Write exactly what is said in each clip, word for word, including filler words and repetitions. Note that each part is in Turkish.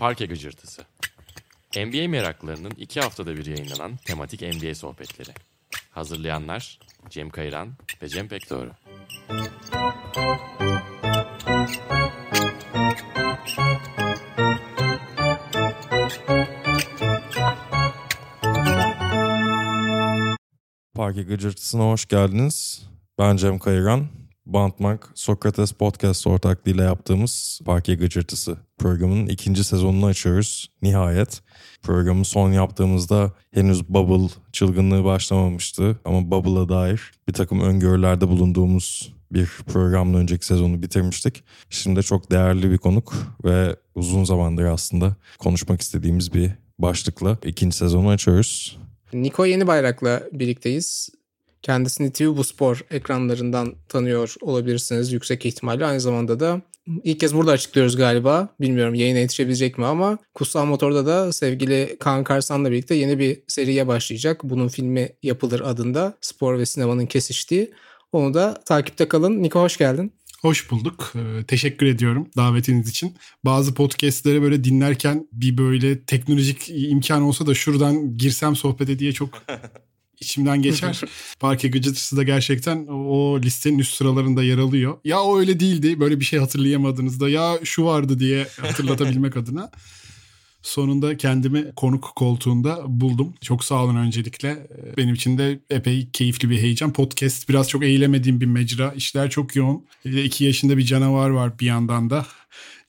Parke Gıcırtısı. N B A meraklarının iki haftada bir yayınlanan tematik N B A sohbetleri. Hazırlayanlar Cem Kayıran ve Cem Pekdoğru. Parke Gıcırtısı'na hoş geldiniz. Ben Cem Kayıran. Bantmak, Sokrates Podcast ortaklığıyla yaptığımız Parke Gıcırtısı programının ikinci sezonunu açıyoruz. Nihayet programı son yaptığımızda henüz Bubble çılgınlığı başlamamıştı. Ama Bubble'a dair bir takım öngörülerde bulunduğumuz bir programla önceki sezonu bitirmiştik. Şimdi de çok değerli bir konuk ve uzun zamandır aslında konuşmak istediğimiz bir başlıkla ikinci sezonu açıyoruz. Niko Yenibayrak'la birlikteyiz. Kendisini T V Bu Spor ekranlarından tanıyor olabilirsiniz yüksek ihtimalle. Aynı zamanda da ilk kez burada açıklıyoruz galiba. Bilmiyorum yayına yetişebilecek mi ama Kutsal Motor'da da sevgili Kaan Karsan'la birlikte yeni bir seriye başlayacak. Bunun filmi yapılır adında, spor ve sinemanın kesiştiği. Onu da takipte kalın. Niko hoş geldin. Hoş bulduk. Ee, teşekkür ediyorum davetiniz için. Bazı podcast'leri böyle dinlerken bir böyle teknolojik imkan olsa da şuradan girsem sohbete diye çok... İçimden geçer. Parke Gıcırtısı da gerçekten o listenin üst sıralarında yer alıyor. Ya o öyle değildi, böyle bir şey hatırlayamadığınızda ya şu vardı diye hatırlatabilmek adına. Sonunda kendimi konuk koltuğunda buldum. Çok sağ olun öncelikle. Benim için de epey keyifli bir heyecan. Podcast biraz çok eğilemediğim bir mecra. İşler çok yoğun. iki yaşında bir canavar var bir yandan da.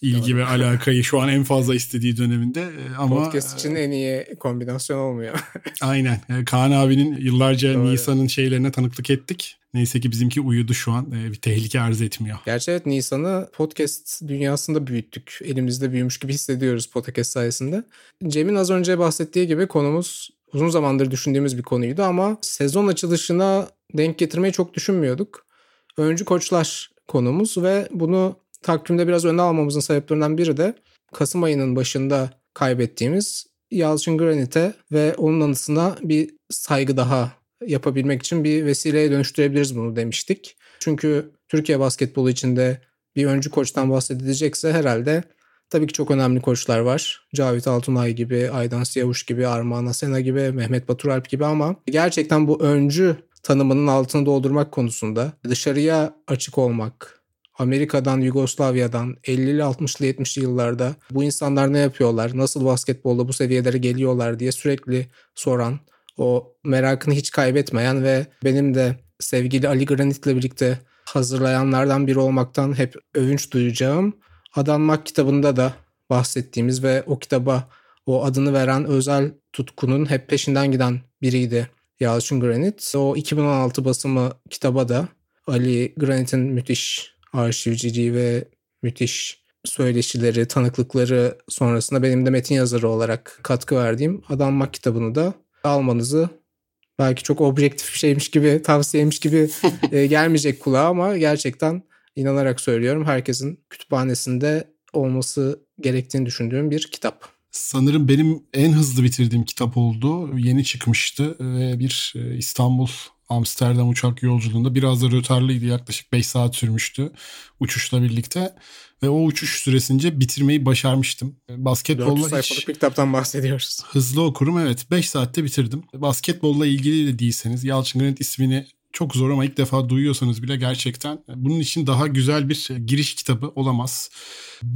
İlgi ve alakayı şu an en fazla istediği döneminde. Ama podcast için en iyi kombinasyon olmuyor. Aynen. Kaan abinin yıllarca doğru. Nisan'ın şeylerine tanıklık ettik. Neyse ki bizimki uyudu şu an. Bir tehlike arz etmiyor. Gerçi evet, Nisan'ı podcast dünyasında büyüttük. Elimizde büyümüş gibi hissediyoruz podcast sayesinde. Cem'in az önce bahsettiği gibi konumuz uzun zamandır düşündüğümüz bir konuydu ama sezon açılışına denk getirmeyi çok düşünmüyorduk. Öncü koçlar konumuz ve bunu takvimde biraz öne almamızın sebeplerinden biri de Kasım ayının başında kaybettiğimiz Yalçın Granit'e ve onun anısına bir saygı daha yapabilmek için bir vesileye dönüştürebiliriz bunu demiştik. Çünkü Türkiye basketbolu içinde bir öncü koçtan bahsedilecekse herhalde tabii ki çok önemli koçlar var. Cavit Altunay gibi, Aydan Siyavuş gibi, Armağan Asena gibi, Mehmet Baturalp gibi ama gerçekten bu öncü tanımının altını doldurmak konusunda dışarıya açık olmak, Amerika'dan, Yugoslavya'dan, ellili, altmışlı, yetmişli yıllarda bu insanlar ne yapıyorlar, nasıl basketbolda bu seviyelere geliyorlar diye sürekli soran, o merakını hiç kaybetmeyen ve benim de sevgili Ali Granit'le birlikte hazırlayanlardan biri olmaktan hep övünç duyacağım Adanmak kitabında da bahsettiğimiz ve o kitaba o adını veren özel tutkunun hep peşinden giden biriydi Yalçın Granit. O iki bin on altı basımı kitaba da Ali Granit'in müthiş arşivciliği ve müthiş söyleşileri, tanıklıkları sonrasında benim de metin yazarı olarak katkı verdiğim Adanmak kitabını da almanızı, belki çok objektif bir şeymiş gibi, tavsiyemiş gibi gelmeyecek kulağa ama gerçekten inanarak söylüyorum, herkesin kütüphanesinde olması gerektiğini düşündüğüm bir kitap. Sanırım benim en hızlı bitirdiğim kitap oldu. Yeni çıkmıştı ve bir İstanbul Amsterdam uçak yolculuğunda biraz da rötarlıydı, yaklaşık beş saat sürmüştü uçuşla birlikte ve o uçuş süresince bitirmeyi başarmıştım. Basketbolla dört yüz sayfalık bir kitaptan bahsediyoruz. Hızlı okurum, evet, beş saatte bitirdim. Basketbolla ilgili de değilseniz Yalçın Granit ismini çok zor ama ilk defa duyuyorsanız bile gerçekten bunun için daha güzel bir giriş kitabı olamaz.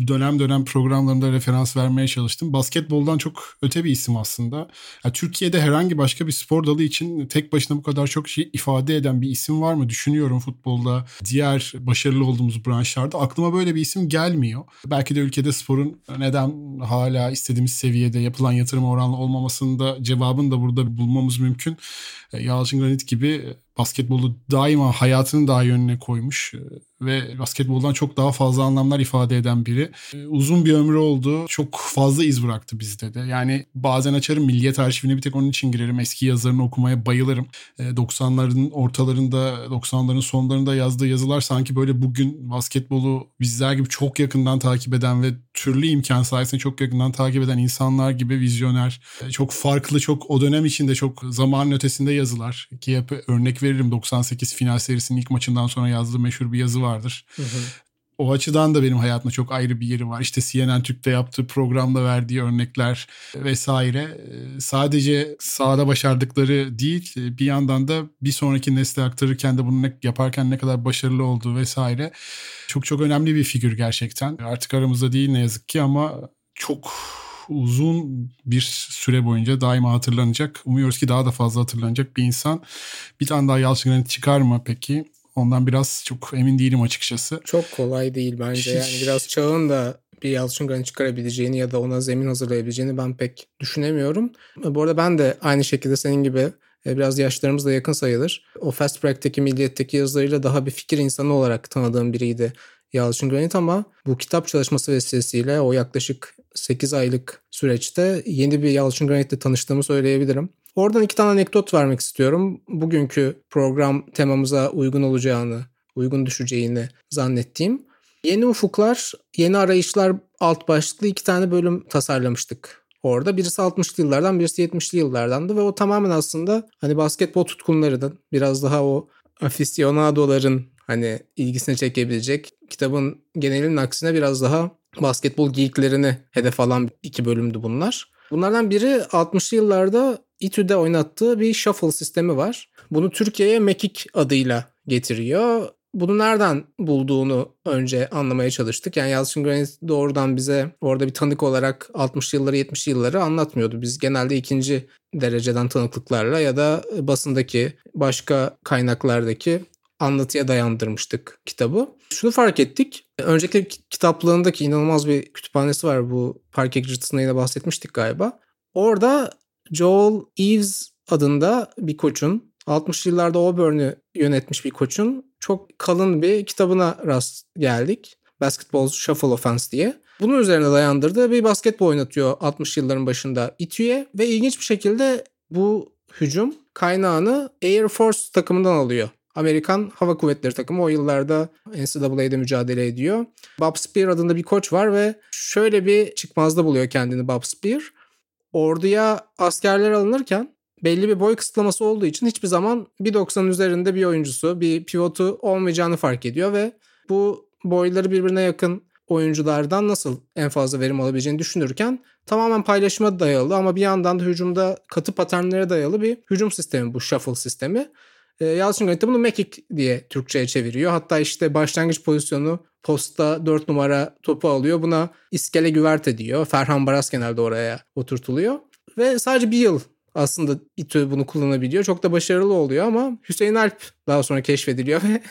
Dönem dönem programlarımda referans vermeye çalıştım. Basketboldan çok öte bir isim aslında. Yani Türkiye'de herhangi başka bir spor dalı için tek başına bu kadar çok şey ifade eden bir isim var mı? Düşünüyorum futbolda, diğer başarılı olduğumuz branşlarda. Aklıma böyle bir isim gelmiyor. Belki de ülkede sporun neden hala istediğimiz seviyede yapılan yatırım oranlı olmamasında cevabını da burada bulmamız mümkün. Yalçın Granit gibi basketbolu daima hayatının daha önüne koymuş ve basketboldan çok daha fazla anlamlar ifade eden biri. Uzun bir ömrü oldu. Çok fazla iz bıraktı bizde de. Yani bazen açarım Milliyet Arşivine, bir tek onun için girerim. Eski yazılarını okumaya bayılırım. doksanların ortalarında, doksanların sonlarında yazdığı yazılar sanki böyle bugün basketbolu bizler gibi çok yakından takip eden ve türlü imkan sayesinde çok yakından takip eden insanlar gibi vizyoner, çok farklı, çok o dönem içinde çok zamanın ötesinde yazılar. Ki hep örnek veririm, doksan sekiz final serisinin ilk maçından sonra yazdığı meşhur bir yazı vardır. Hı hı. o açıdan da benim hayatımda çok ayrı bir yeri var. İşte C N N Türk'te yaptığı programda verdiği örnekler vesaire. Sadece sahada başardıkları değil, bir yandan da bir sonraki nesle aktarırken de bunu yaparken ne kadar başarılı olduğu vesaire. Çok çok önemli bir figür gerçekten. Artık aramızda değil ne yazık ki ama çok uzun bir süre boyunca daima hatırlanacak. Umuyoruz ki daha da fazla hatırlanacak bir insan. Bir tane daha Yalçın Granit çıkar mı peki? Ondan biraz çok emin değilim açıkçası. Çok kolay değil bence. Yani biraz çağın da bir Yalçın Granit çıkarabileceğini ya da ona zemin hazırlayabileceğini ben pek düşünemiyorum. Bu arada ben de aynı şekilde senin gibi biraz yaşlarımızla yakın sayılır. O Fast Break'teki, Milliyet'teki yazılarıyla daha bir fikir insanı olarak tanıdığım biriydi Yalçın Granit ama bu kitap çalışması vesilesiyle o yaklaşık sekiz aylık süreçte yeni bir Yalçın Granit'le tanıştığımı söyleyebilirim. Oradan iki tane anekdot vermek istiyorum. Bugünkü program temamıza uygun olacağını, uygun düşeceğini zannettiğim. Yeni Ufuklar, Yeni Arayışlar alt başlıklı iki tane bölüm tasarlamıştık orada. Birisi altmışlı yıllardan, birisi yetmişli yıllardandı ve o tamamen aslında hani basketbol tutkunlarının, biraz daha o aficionadoların hani ilgisini çekebilecek, kitabın genelinin aksine biraz daha basketbol geeklerini hedef alan iki bölümdü bunlar. Bunlardan biri altmışlı yıllarda İTÜ'de oynattığı bir shuffle sistemi var. Bunu Türkiye'ye mekik adıyla getiriyor. Bunu nereden bulduğunu önce anlamaya çalıştık. Yani Yalçın Granit doğrudan bize orada bir tanık olarak altmışlı yılları yetmişli yılları anlatmıyordu. Biz genelde ikinci dereceden tanıklıklarla ya da basındaki başka kaynaklardaki anlatıya dayandırmıştık kitabı. Şunu fark ettik. Önceki kitaplığındaki inanılmaz bir kütüphanesi var. Bu parke gıcırtısında yine bahsetmiştik galiba. Orada Joel Eaves adında bir koçun, altmışlı yıllarda Auburn'u yönetmiş bir koçun çok kalın bir kitabına rast geldik. Basketball Shuffle Offense diye. Bunun üzerine dayandırdığı bir basketbol oynatıyor altmışlı yılların başında İTÜ'ye ve ilginç bir şekilde bu hücum kaynağını Air Force takımından alıyor. Amerikan Hava Kuvvetleri takımı o yıllarda N C A A'de mücadele ediyor. Bob Spear adında bir koç var ve şöyle bir çıkmazda buluyor kendini Bob Spear. Orduya askerler alınırken belli bir boy kısıtlaması olduğu için hiçbir zaman bir doksanın üzerinde bir oyuncusu, bir pivotu olmayacağını fark ediyor ve bu boyları birbirine yakın oyunculardan nasıl en fazla verim alabileceğini düşünürken tamamen paylaşıma dayalı ama bir yandan da hücumda katı paternlere dayalı bir hücum sistemi bu shuffle sistemi. E, Yalçın Granit de bunu mekik diye Türkçe'ye çeviriyor. Hatta işte başlangıç pozisyonu posta dört numara topu alıyor. Buna iskele güverte diyor. Ferhan Baras genelde oraya oturtuluyor. Ve sadece bir yıl aslında İTÜ bunu kullanabiliyor. Çok da başarılı oluyor ama Hüseyin Alp daha sonra keşfediliyor ve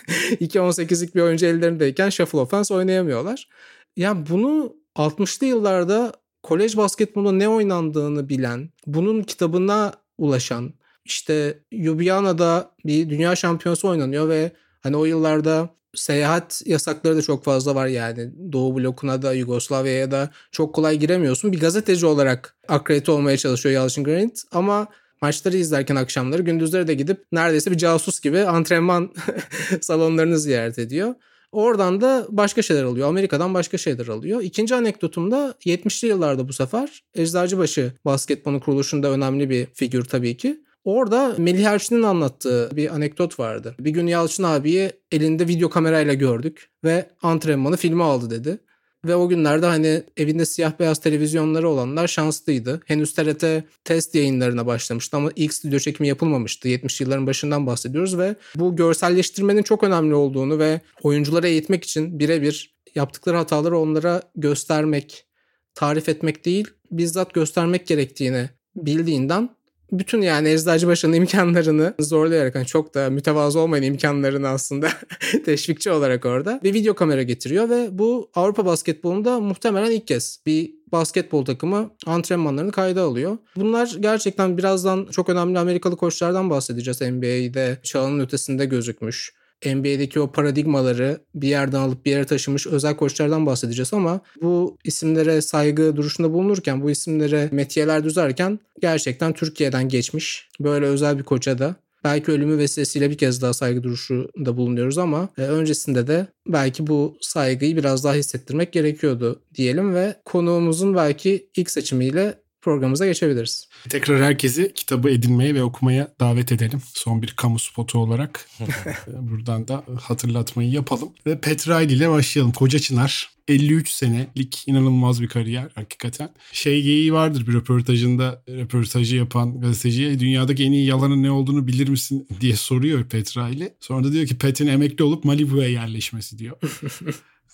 iki on sekizlik bir oyuncu ellerindeyken shuffle offense oynayamıyorlar. Yani bunu altmışlı yıllarda kolej basketbolunda ne oynandığını bilen, bunun kitabına ulaşan, İşte Ljubljana'da bir dünya şampiyonası oynanıyor ve hani o yıllarda seyahat yasakları da çok fazla var yani. Doğu blokuna da Yugoslavya'ya da çok kolay giremiyorsun. Bir gazeteci olarak akredite olmaya çalışıyor Yalçın Granit ama maçları izlerken akşamları gündüzleri de gidip neredeyse bir casus gibi antrenman salonlarını ziyaret ediyor. Oradan da başka şeyler alıyor. Amerika'dan başka şeyler alıyor. İkinci anekdotum da yetmişli yıllarda bu sefer Eczacıbaşı basketbolun kuruluşunda önemli bir figür tabii ki. Orada Melih Erçin'in anlattığı bir anekdot vardı. Bir gün Yalçın abiyi elinde video kamerayla gördük ve antrenmanı filme aldı dedi. Ve o günlerde hani evinde siyah beyaz televizyonları olanlar şanslıydı. Henüz T R T test yayınlarına başlamıştı ama ilk stüdyo çekimi yapılmamıştı. yetmişli yılların başından bahsediyoruz ve bu görselleştirmenin çok önemli olduğunu ve oyunculara eğitmek için birebir yaptıkları hataları onlara göstermek, tarif etmek değil, bizzat göstermek gerektiğini bildiğinden bütün yani Eczacıbaşı'nın imkanlarını zorlayarak hani çok da mütevazı olmayan imkanlarını aslında teşvikçi olarak orada bir video kamera getiriyor ve bu Avrupa basketbolunda muhtemelen ilk kez bir basketbol takımı antrenmanlarını kayda alıyor. Bunlar gerçekten birazdan çok önemli Amerikalı koçlardan bahsedeceğiz. N B A'de çağının ötesinde gözükmüş. N B A'deki o paradigmaları bir yerden alıp bir yere taşımış özel koçlardan bahsedeceğiz ama bu isimlere saygı duruşunda bulunurken, bu isimlere metiyeler düzerken gerçekten Türkiye'den geçmiş böyle özel bir koça da belki ölümü vesilesiyle bir kez daha saygı duruşunda bulunuyoruz ama öncesinde de belki bu saygıyı biraz daha hissettirmek gerekiyordu diyelim ve konuğumuzun belki ilk seçimiyle programımıza geçebiliriz. Tekrar herkesi kitabı edinmeye ve okumaya davet edelim. Son bir kamu spotu olarak buradan da hatırlatmayı yapalım. Ve Pat Riley ile başlayalım. Koca Çınar. elli üç senelik inanılmaz bir kariyer hakikaten. Şey geyiği vardır bir röportajında, röportajı yapan gazeteciye dünyadaki en iyi yalanın ne olduğunu bilir misin diye soruyor Pat Riley. Sonra da diyor ki Pat'in emekli olup Malibu'ya yerleşmesi diyor.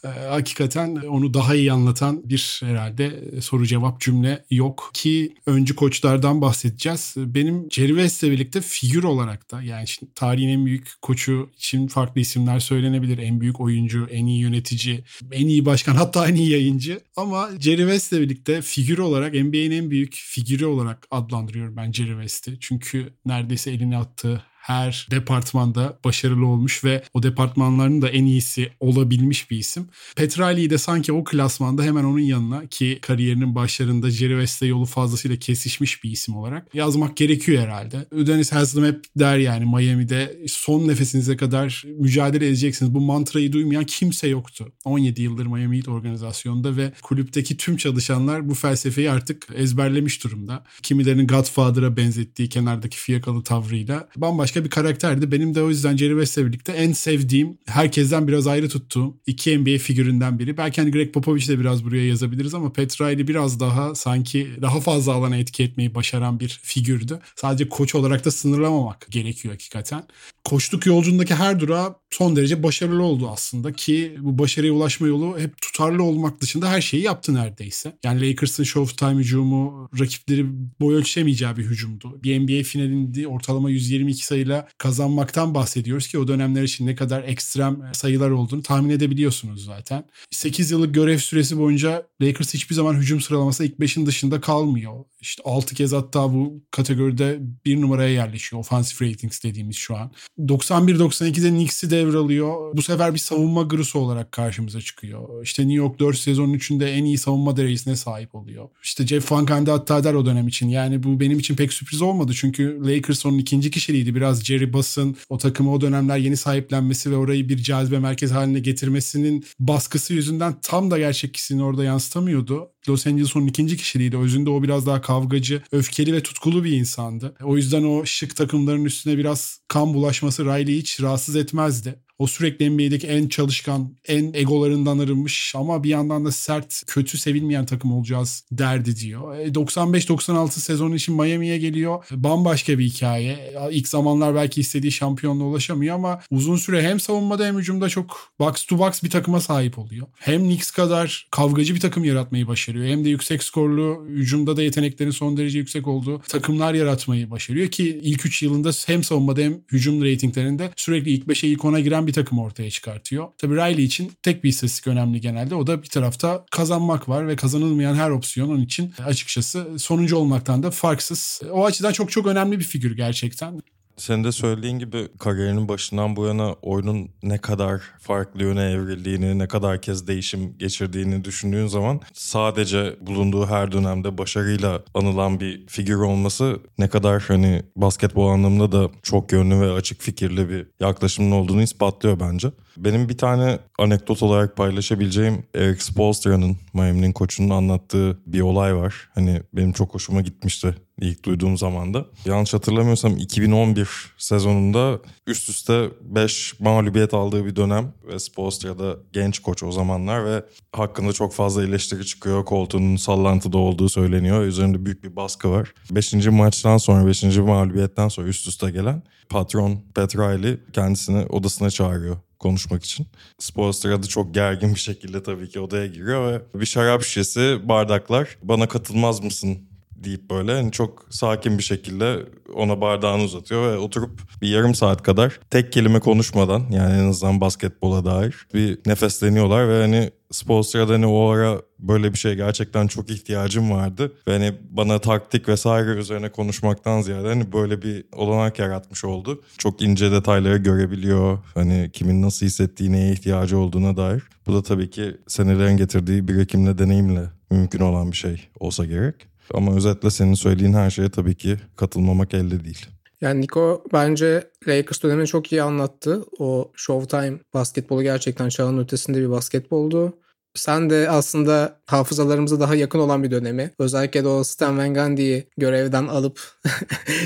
Ee, hakikaten onu daha iyi anlatan bir herhalde soru cevap cümle yok ki öncü koçlardan bahsedeceğiz. Benim Jerry West'le birlikte figür olarak da yani şimdi tarihin en büyük koçu için farklı isimler söylenebilir. En büyük oyuncu, en iyi yönetici, en iyi başkan hatta en iyi yayıncı. Ama Jerry West'le birlikte figür olarak N B A'nin en büyük figürü olarak adlandırıyorum ben Jerry West'i. Çünkü neredeyse elini attığı her departmanda başarılı olmuş ve o departmanların da en iyisi olabilmiş bir isim. Pat Riley de sanki o klasmanda hemen onun yanına ki kariyerinin başlarında Jerry West'le yolu fazlasıyla kesişmiş bir isim olarak yazmak gerekiyor herhalde. Udonis Haslem hep der yani Miami'de son nefesinize kadar mücadele edeceksiniz. Bu mantrayı duymayan kimse yoktu. on yedi yıldır Miami Heat organizasyonunda ve kulüpteki tüm çalışanlar bu felsefeyi artık ezberlemiş durumda. Kimilerinin Godfather'a benzettiği kenardaki fiyakalı tavrıyla bambaşka bir karakterdi. Benim de o yüzden Jerry West'le birlikte en sevdiğim, herkesten biraz ayrı tuttuğum iki N B A figüründen biri. Belki hani Greg Popovich de biraz buraya yazabiliriz ama Pat Riley biraz daha sanki daha fazla alana etki etmeyi başaran bir figürdü. Sadece koç olarak da sınırlamamak gerekiyor hakikaten. Koçluk yolculuğundaki her durağı son derece başarılı oldu aslında ki bu başarıya ulaşma yolu hep tutarlı olmak dışında her şeyi yaptı neredeyse. Yani Lakers'ın Showtime hücumu rakipleri boy ölçemeyeceği bir hücumdu. Bir N B A finalinde ortalama yüz yirmi iki sayıyla kazanmaktan bahsediyoruz ki o dönemler için ne kadar ekstrem sayılar olduğunu tahmin edebiliyorsunuz zaten. sekiz yıllık görev süresi boyunca Lakers hiçbir zaman hücum sıralamasında ilk beşin dışında kalmıyor. İşte altı kez hatta bu kategoride bir numaraya yerleşiyor. Offensive ratings dediğimiz şu an. doksan bir doksan iki'de Knicks'i devralıyor. Bu sefer bir savunma gurusu olarak karşımıza çıkıyor. İşte New York dört sezonun üçünde en iyi savunma derecesine sahip oluyor. İşte Jeff Van Gundy hatta der o dönem için. Yani bu benim için pek sürpriz olmadı. Çünkü Lakers onun ikinci kişiliğiydi. Biraz Jerry Buss'ın o takımı o dönemler yeni sahiplenmesi ve orayı bir cazibe merkez haline getirmesinin baskısı yüzünden tam da gerçek kişiliğini orada yansıtamıyordu. Los Angeles'ın ikinci kişiliğiydi. Özünde o biraz daha kavgacı, öfkeli ve tutkulu bir insandı. O yüzden o şık takımların üstüne biraz kan bulaşması Riley'i hiç rahatsız etmezdi. O sürekli N B A'deki en çalışkan, en egolarından arınmış ama bir yandan da sert, kötü, sevilmeyen takım olacağız derdi diyor. doksan beş doksan altı sezonu için Miami'ye geliyor. Bambaşka bir hikaye. İlk zamanlar belki istediği şampiyonluğa ulaşamıyor ama uzun süre hem savunmada hem hücumda çok box to box bir takıma sahip oluyor. Hem Knicks kadar kavgacı bir takım yaratmayı başarıyor. Hem de yüksek skorlu, hücumda da yeteneklerin son derece yüksek olduğu takımlar yaratmayı başarıyor ki ilk üç yılında hem savunmada hem hücum reytinglerinde sürekli ilk beşe ilk ona giren bir takım ortaya çıkartıyor. Tabii Riley için tek bir istatistik önemli genelde. O da bir tarafta kazanmak var ve kazanılmayan her opsiyon onun için açıkçası sonuncu olmaktan da farksız. O açıdan çok çok önemli bir figür gerçekten. Senin de söylediğin gibi kariyerinin başından bu yana oyunun ne kadar farklı yöne evrildiğini, ne kadar kez değişim geçirdiğini düşündüğün zaman sadece bulunduğu her dönemde başarıyla anılan bir figür olması ne kadar hani basketbol anlamında da çok yönlü ve açık fikirli bir yaklaşımın olduğunu ispatlıyor bence. Benim bir tane anekdot olarak paylaşabileceğim Eric Spoelstra'nın, Miami'nin koçunun anlattığı bir olay var. Hani benim çok hoşuma gitmişti ilk duyduğum zamanda. Yanlış hatırlamıyorsam iki bin on bir sezonunda üst üste beş mağlubiyet aldığı bir dönem ve Spoelstra'da genç koç o zamanlar ve hakkında çok fazla eleştiri çıkıyor. Koltuğunun sallantıda olduğu söyleniyor. Üzerinde büyük bir baskı var. beşinci maçtan sonra, beşinci mağlubiyetten sonra üst üste gelen patron Pat Riley kendisini odasına çağırıyor konuşmak için. Spoelstra'da çok gergin bir şekilde tabii ki odaya giriyor ve bir şarap şişesi, bardaklar, bana katılmaz mısın deyip böyle yani çok sakin bir şekilde ona bardağını uzatıyor ve oturup bir yarım saat kadar tek kelime konuşmadan yani en azından basketbola dair bir nefesleniyorlar ve hani Spoelstra'da hani o ara böyle bir şeye gerçekten çok ihtiyacım vardı ve hani bana taktik vesaire üzerine konuşmaktan ziyade hani böyle bir olanak yaratmış oldu. Çok ince detayları görebiliyor. Hani kimin nasıl hissettiği, neye ihtiyacı olduğuna dair. Bu da tabii ki senelerin getirdiği birikimle, deneyimle mümkün olan bir şey olsa gerek. Ama özetle senin söylediğin her şeye tabii ki katılmamak elde değil. Yani Niko bence Lakers dönemini çok iyi anlattı. O Showtime basketbolu gerçekten çağın ötesinde bir basketboldu. Sen de aslında hafızalarımıza daha yakın olan bir dönemi, özellikle de o Stan Van Gundy'yi görevden alıp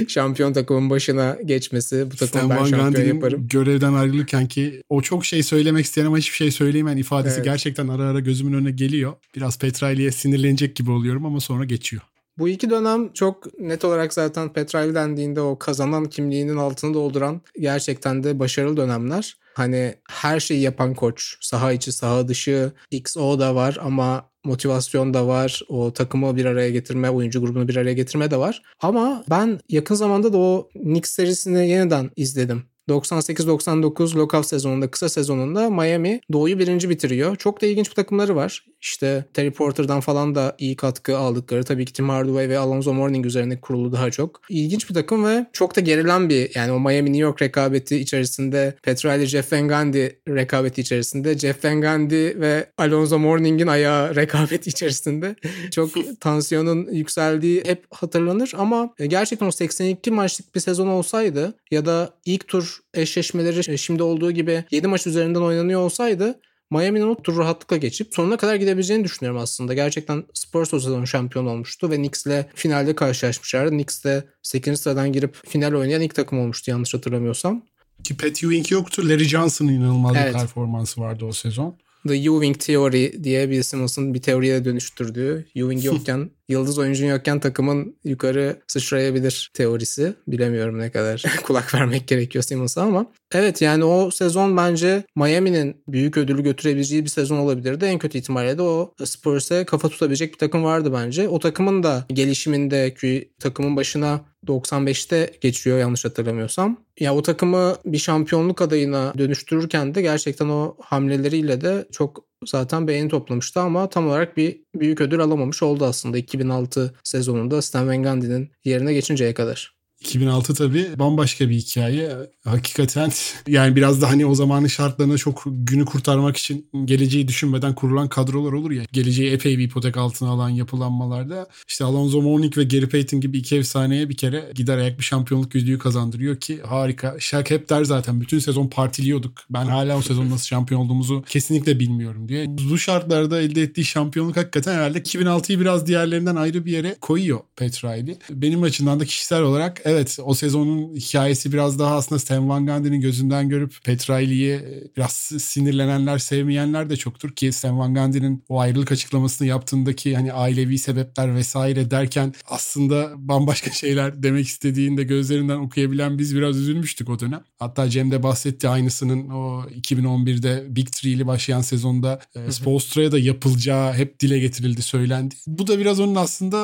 şampiyon takımın başına geçmesi, bu takımı ben şampiyon Gandhi'nin yaparım. Görevden ayrılırken ki o çok şey söylemek isteyen ama hiçbir şey söyleyemeyen ifadesi evet. gerçekten ara ara gözümün önüne geliyor. Biraz Pat Riley'e sinirlenecek gibi oluyorum ama sonra geçiyor. Bu iki dönem çok net olarak zaten Pat Riley dendiğinde o kazanan kimliğinin altını dolduran gerçekten de başarılı dönemler. Hani her şeyi yapan koç, saha içi, saha dışı, X O da var ama motivasyon da var, o takımı bir araya getirme, oyuncu grubunu bir araya getirme de var. Ama ben yakın zamanda da o Knicks serisini yeniden izledim. doksan sekiz doksan dokuz lockout sezonunda, kısa sezonunda Miami Doğu'yu birinci bitiriyor. Çok da ilginç bir takımları var. İşte Terry Porter'dan falan da iyi katkı aldıkları. Tabii ki Tim Hardaway ve Alonzo Mourning üzerine kurulu daha çok. İlginç bir takım ve çok da gerilen bir, yani o Miami-New York rekabeti içerisinde, Pat Riley, Jeff Van Gundy rekabeti içerisinde, Jeff Van Gundy ve Alonzo Mourning'in ayağı rekabeti içerisinde çok tansiyonun yükseldiği hep hatırlanır ama gerçekten o seksen iki maçlık bir sezon olsaydı ya da ilk tur eşleşmeleri şimdi olduğu gibi yedi maç üzerinden oynanıyor olsaydı Miami'nin o turu rahatlıkla geçip sonuna kadar gidebileceğini düşünüyorum aslında. Gerçekten Spurs o sezon şampiyon olmuştu ve Knicks'le finalde karşılaşmışlardı. Knicks de sekizinci sıradan girip final oynayan ilk takım olmuştu yanlış hatırlamıyorsam. Ki Pat Ewing yoktu. Larry Johnson'ın inanılmaz evet. bir performansı vardı o sezon. The Ewing Theory diye Bill Simmons'ın bir teoriye dönüştürdüğü, Ewing yokken, yıldız oyuncun yokken takımın yukarı sıçrayabilir teorisi. Bilemiyorum ne kadar kulak vermek gerekiyor Simmons'a ama. Evet, yani o sezon bence Miami'nin büyük ödülü götürebileceği bir sezon olabilirdi. En kötü ihtimalle de o Spurs'e kafa tutabilecek bir takım vardı bence. O takımın da gelişimindeki takımın başına doksan beşte geçiyor yanlış hatırlamıyorsam. Ya o takımı bir şampiyonluk adayına dönüştürürken de gerçekten o hamleleriyle de çok zaten beğeni toplamıştı ama tam olarak bir büyük ödül alamamış oldu aslında iki bin altı sezonunda Stan Van Gundy'nin yerine geçinceye kadar. iki bin altı tabii bambaşka bir hikaye. Hakikaten yani biraz da hani o zamanın şartlarına çok günü kurtarmak için geleceği düşünmeden kurulan kadrolar olur ya. Geleceği epey bir ipotek altına alan yapılanmalarda işte Alonzo Mourning ve Gary Payton gibi iki efsaneye bir kere gider ayak bir şampiyonluk yüzüğü kazandırıyor ki harika. Shaq hep der zaten bütün sezon partiliyorduk. Ben hala o sezon nasıl şampiyon olduğumuzu kesinlikle bilmiyorum diye. Bu şartlarda elde ettiği şampiyonluk hakikaten herhalde iki bin altıyı biraz diğerlerinden ayrı bir yere koyuyor Pat Riley. Benim açımdan da kişisel olarak evet o sezonun hikayesi biraz daha aslında Stan Van Gundy'nin gözünden görüp Pat Riley'yi biraz sinirlenenler, sevmeyenler de çoktur ki Stan Van Gundy'nin o ayrılık açıklamasını yaptığındaki hani ailevi sebepler vesaire derken aslında bambaşka şeyler demek istediğini de gözlerinden okuyabilen biz biraz üzülmüştük o dönem. Hatta Cem de bahsetti aynısının o iki bin on birde Big Three'li başlayan sezonda Spoelstra'ya da yapılacağı hep dile getirildi, söylendi. Bu da biraz onun aslında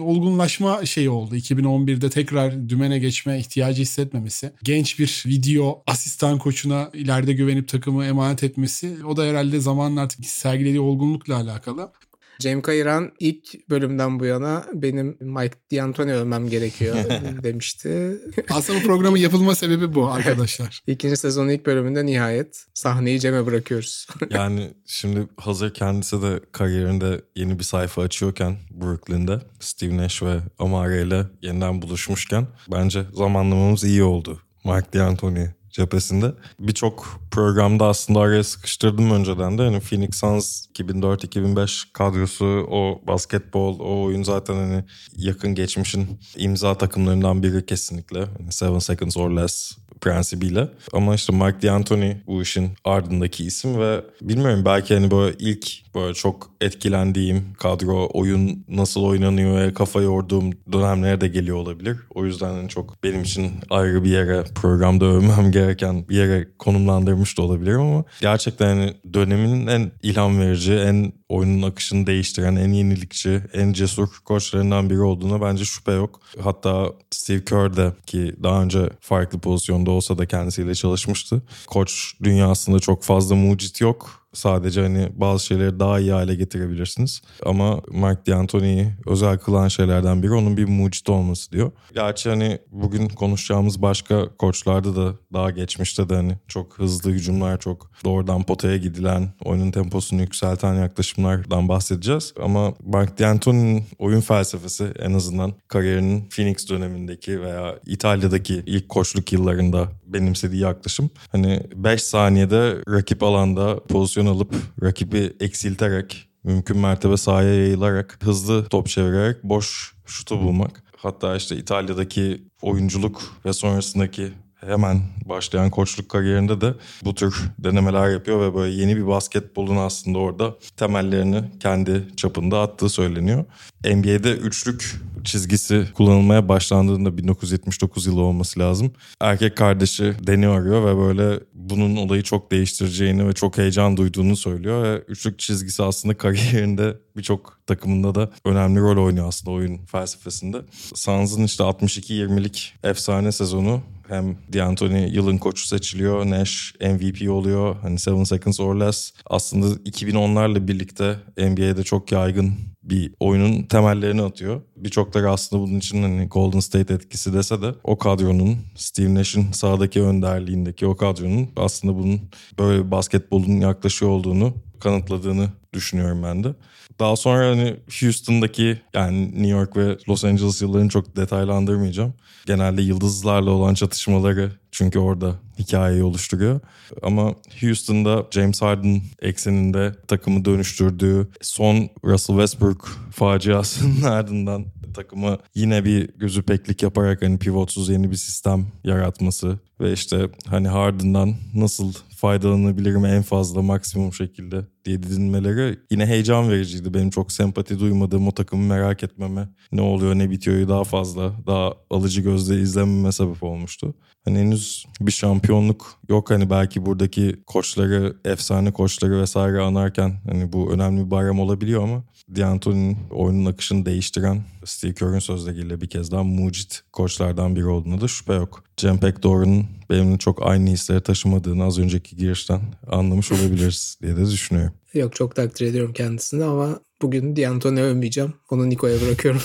olgunlaşma şeyi oldu. iki bin on birde tekrar dümene geçme ihtiyacı hissetmemesi. Genç bir video asistan koçuna ileride güvenip takımı emanet etmesi. O da herhalde zamanla artık sergilediği olgunlukla alakalı. Cem Kayıran ilk bölümden bu yana benim Mike D'Antoni ölmem gerekiyor demişti. Aslında bu programın yapılma sebebi bu arkadaşlar. İkinci sezonun ilk bölümünde nihayet sahneyi Cem'e bırakıyoruz. Yani şimdi hazır kendisi de kariyerinde yeni bir sayfa açıyorken Brooklyn'de Steve Nash ve Amar'e ile yeniden buluşmuşken bence zamanlamamız iyi oldu Mike D'Antoni cephesinde. Birçok programda aslında araya sıkıştırdım önceden de. Yani Phoenix Suns iki bin dört iki bin beş kadrosu, o basketbol, o oyun zaten hani yakın geçmişin imza takımlarından biri kesinlikle. Yani Seven Seconds or Less prensibiyle. Ama işte Mike D'Antoni bu işin ardındaki isim ve bilmiyorum belki hani böyle ilk böyle çok etkilendiğim kadro, oyun nasıl oynanıyor, kafa yorduğum dönemlere de geliyor olabilir. O yüzden çok benim için ayrı bir yere programda övmem gereken bir yere konumlandırmış da olabilirim ama gerçekten hani dönemin en ilham verici, en oyunun akışını değiştiren, en yenilikçi, en cesur koçlarından biri olduğuna bence şüphe yok. Hatta Steve Kerr de ki daha önce farklı pozisyonda olsa da kendisiyle çalışmıştı. Koç dünyasında çok fazla mucit yok. Sadece hani bazı şeyleri daha iyi hale getirebilirsiniz. Ama Mike D'Antoni'yi özel kılan şeylerden biri onun bir mucit olması diyor. Gerçi hani bugün konuşacağımız başka koçlarda da daha geçmişte de hani çok hızlı hücumlar, çok doğrudan potaya gidilen, oyunun temposunu yükselten yaklaşımlar bunlardan bahsedeceğiz. Ama Mike D'Antoni'nin oyun felsefesi en azından kariyerinin Phoenix dönemindeki veya İtalya'daki ilk koçluk yıllarında benimsediği yaklaşım. Hani beş saniyede rakip alanda pozisyon alıp rakibi eksilterek, mümkün mertebe sahaya yayılarak, hızlı top çevirerek boş şutu bulmak. Hatta işte İtalya'daki oyunculuk ve sonrasındaki hemen başlayan koçluk kariyerinde de bu tür denemeler yapıyor ve böyle yeni bir basketbolun aslında orada temellerini kendi çapında attığı söyleniyor. N B A'de üçlük çizgisi kullanılmaya başlandığında bin dokuz yüz yetmiş dokuz yılı olması lazım. Erkek kardeşi Danny arıyor ve böyle bunun olayı çok değiştireceğini ve çok heyecan duyduğunu söylüyor. Ve üçlük çizgisi aslında kariyerinde birçok takımında da önemli rol oynuyor aslında oyun felsefesinde. Suns'ın işte altmış iki yirmilik efsane sezonu, hem D'Antoni yılın koçu seçiliyor, Nash M V P oluyor, hani seven seconds or less. Aslında iki bin onlarla birlikte N B A'de çok yaygın bir oyunun temellerini atıyor. Birçokları aslında bunun için hani Golden State etkisi dese de o kadronun, Steve Nash'in sahadaki önderliğindeki o kadronun aslında bunun böyle basketbolun yaklaşıyor olduğunu kanıtladığını düşünüyorum ben de. Daha sonra hani Houston'daki, yani New York ve Los Angeles yıllarını çok detaylandırmayacağım. Genelde yıldızlarla olan çatışmaları çünkü orada hikayeyi oluşturuyor. Ama Houston'da James Harden ekseninde takımı dönüştürdüğü son Russell Westbrook faciasının ardından takımı yine bir gözü peklik yaparak hani pivotsuz yeni bir sistem yaratması ve işte hani Harden'dan nasıl faydalanabilirim en fazla maksimum şekilde diye didinmeleri yine heyecan vericiydi. Benim çok sempati duymadığım o takımı merak etmeme, ne oluyor ne bitiyor daha fazla, daha alıcı gözle izlememe sebep olmuştu. Hani henüz bir şampiyonluk yok, hani belki buradaki koçları, efsane koçları vesaire anarken hani bu önemli bir bayram olabiliyor ama D'Antoni'nin oyunun akışını değiştiren, Steve Kerr'ün sözleriyle bir kez daha mucit koçlardan biri olduğuna da şüphe yok. Cem Pekdoğru'nun benimle çok aynı hisleri taşımadığını az önceki girişten anlamış olabiliriz diye de düşünüyorum. Yok, çok takdir ediyorum kendisini ama bugün D'Antoni'ye övmeyeceğim. Onu Niko'ya bırakıyorum.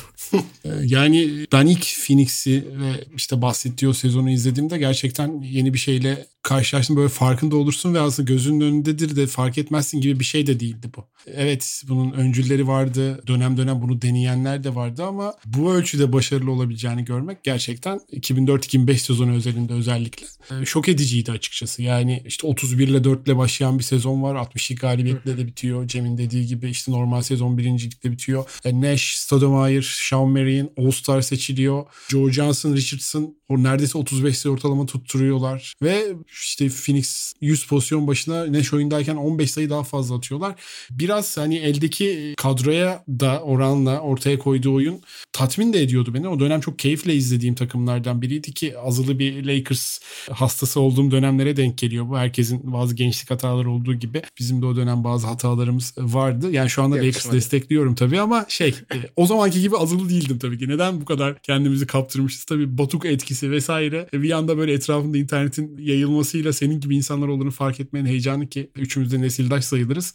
Yani ben ilk Phoenix'i ve işte bahsettiği o sezonu izlediğimde gerçekten yeni bir şeyle karşılaştım. Böyle farkında olursun ve aslında gözünün önündedir de fark etmezsin gibi bir şey de değildi bu. Evet, bunun öncülleri vardı. Dönem dönem bunu deneyenler de vardı ama bu ölçüde başarılı olabileceğini görmek gerçekten iki bin dört iki bin beş sezonu özelinde özellikle şok ediciydi açıkçası. Yani işte otuz bir ile dört ile başlayan bir sezon var. altmış iki galibiyetle de bitiyor. Cem'in dediği gibi işte normal sezon birincilikte bitiyor. Nash, Stoudemire, Sean Marion All-Star seçiliyor. Joe Johnson, Richardson neredeyse otuz beşli ortalama tutturuyorlar ve İşte Phoenix yüz pozisyon başına Nash oyundayken on beş sayı daha fazla atıyorlar. Biraz hani eldeki kadroya da oranla ortaya koyduğu oyun tatmin de ediyordu beni. O dönem çok keyifle izlediğim takımlardan biriydi ki azılı bir Lakers hastası olduğum dönemlere denk geliyor bu. Herkesin bazı gençlik hataları olduğu gibi bizim de o dönem bazı hatalarımız vardı. Yani şu anda Lakers'ı destekliyorum tabii ama şey o zamanki gibi azılı değildim tabii ki. Neden bu kadar kendimizi kaptırmışız? Tabii Batuk etkisi vesaire. Bir yanda böyle etrafında internetin yayılması ile senin gibi insanlar olduğunu fark etmenin heyecanı ki üçümüz de nesildaş sayılırız.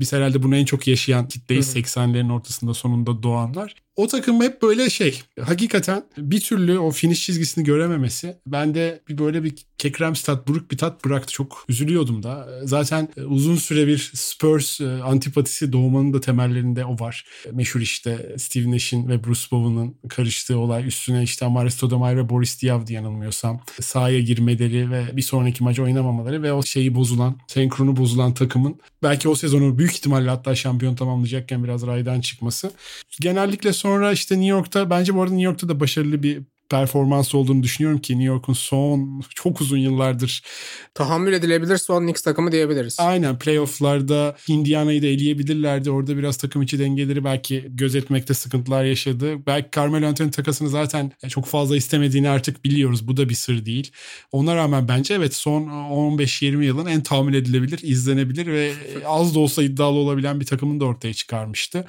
Biz herhalde bunu en çok yaşayan kitleyiz, evet. seksenlerin ortasında sonunda doğanlar. O takım hep böyle şey, hakikaten bir türlü o finish çizgisini görememesi bende bir böyle bir kekremsi tat, buruk bir tat bıraktı. Çok üzülüyordum da. Zaten uzun süre bir Spurs antipatisi doğmanın da temellerinde o var. Meşhur işte Steve Nash'in ve Bruce Bowen'ın karıştığı olay. Üstüne işte Amar'e Stoudemire ve Boris Diaw'di yanılmıyorsam. Sahaya girmeleri ve bir sonraki maçı oynamamaları ve o şeyi bozulan, senkronu bozulan takımın belki o sezonu büyük ihtimalle hatta şampiyon tamamlayacakken biraz raydan çıkması. Genellikle sonra işte New York'ta, bence bu arada New York'ta da başarılı bir performans olduğunu düşünüyorum ki New York'un son çok uzun yıllardır tahammül edilebilir son Knicks takımı diyebiliriz. Aynen, playoff'larda Indiana'yı da eleyebilirlerdi. Orada biraz takım içi dengeleri belki gözetmekte sıkıntılar yaşadı. Belki Carmelo Anthony takasını zaten çok fazla istemediğini artık biliyoruz. Bu da bir sır değil. Ona rağmen bence evet son on beş yirmi yılın en tahammül edilebilir, izlenebilir ve az da olsa iddialı olabilen bir takımını da ortaya çıkarmıştı.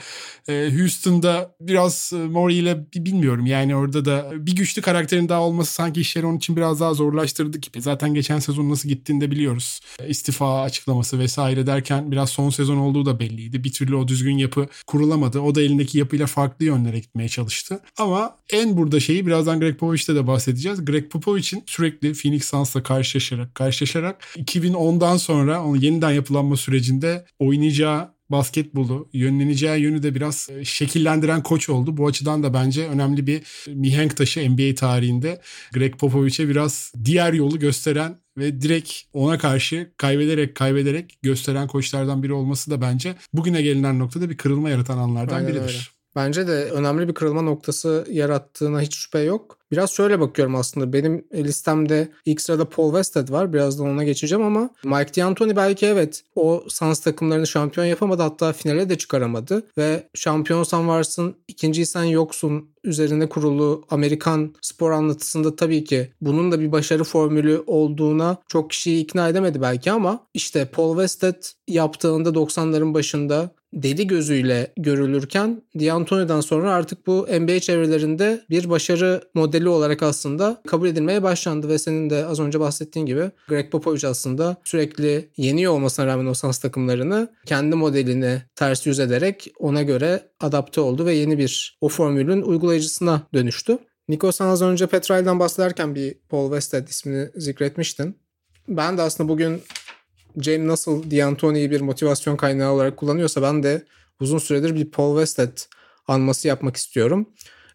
Houston'da biraz Morey ile bilmiyorum yani orada da bir güçlü karakterin daha olması sanki işleri onun için biraz daha zorlaştırdı gibi. Zaten geçen sezon nasıl gittiğini de biliyoruz. İstifa açıklaması vesaire derken biraz son sezon olduğu da belliydi. Bir türlü o düzgün yapı kurulamadı. O da elindeki yapıyla farklı yönlere gitmeye çalıştı. Ama en burada şeyi birazdan Greg Popovich'te de bahsedeceğiz. Greg Popovich'in sürekli Phoenix Suns'la karşılaşarak, karşılaşarak iki bin ondan sonra onun yeniden yapılanma sürecinde oynayacağı basketbolu, yönleneceği yönü de biraz şekillendiren koç oldu. Bu açıdan da bence önemli bir mihenk taşı N B A tarihinde. Greg Popovich'e biraz diğer yolu gösteren ve direkt ona karşı kaybederek kaybederek gösteren koçlardan biri olması da bence bugüne gelinen noktada bir kırılma yaratan anlardan Aynen biridir. Öyle. Bence de önemli bir kırılma noktası yarattığına hiç şüphe yok. Biraz şöyle bakıyorum aslında. Benim listemde ilk sırada Paul Westhead var. Birazdan ona geçeceğim ama Mike D'Antoni belki evet o Suns takımlarını şampiyon yapamadı. Hatta finale de çıkaramadı. Ve şampiyonsan varsın, ikinciysen yoksun üzerine kurulu Amerikan spor anlatısında tabii ki bunun da bir başarı formülü olduğuna çok kişiyi ikna edemedi belki ama işte Paul Westhead yaptığında doksanların başında deli gözüyle görülürken D'Antoni'den sonra artık bu N B A çevrelerinde bir başarı modeli olarak aslında kabul edilmeye başlandı ve senin de az önce bahsettiğin gibi Greg Popovich aslında sürekli yeniyor olmasına rağmen o Suns takımlarını kendi modelini ters yüz ederek ona göre adapte oldu ve yeni bir o formülün uygulayıcısına dönüştü. Niko, sen az önce Pat Riley'den bahsederken bir Paul Westhead ismini zikretmiştin. Ben de aslında bugün Cem nasıl D'Antoni'yi bir motivasyon kaynağı olarak kullanıyorsa ben de uzun süredir bir Paul Westhead anması yapmak istiyorum.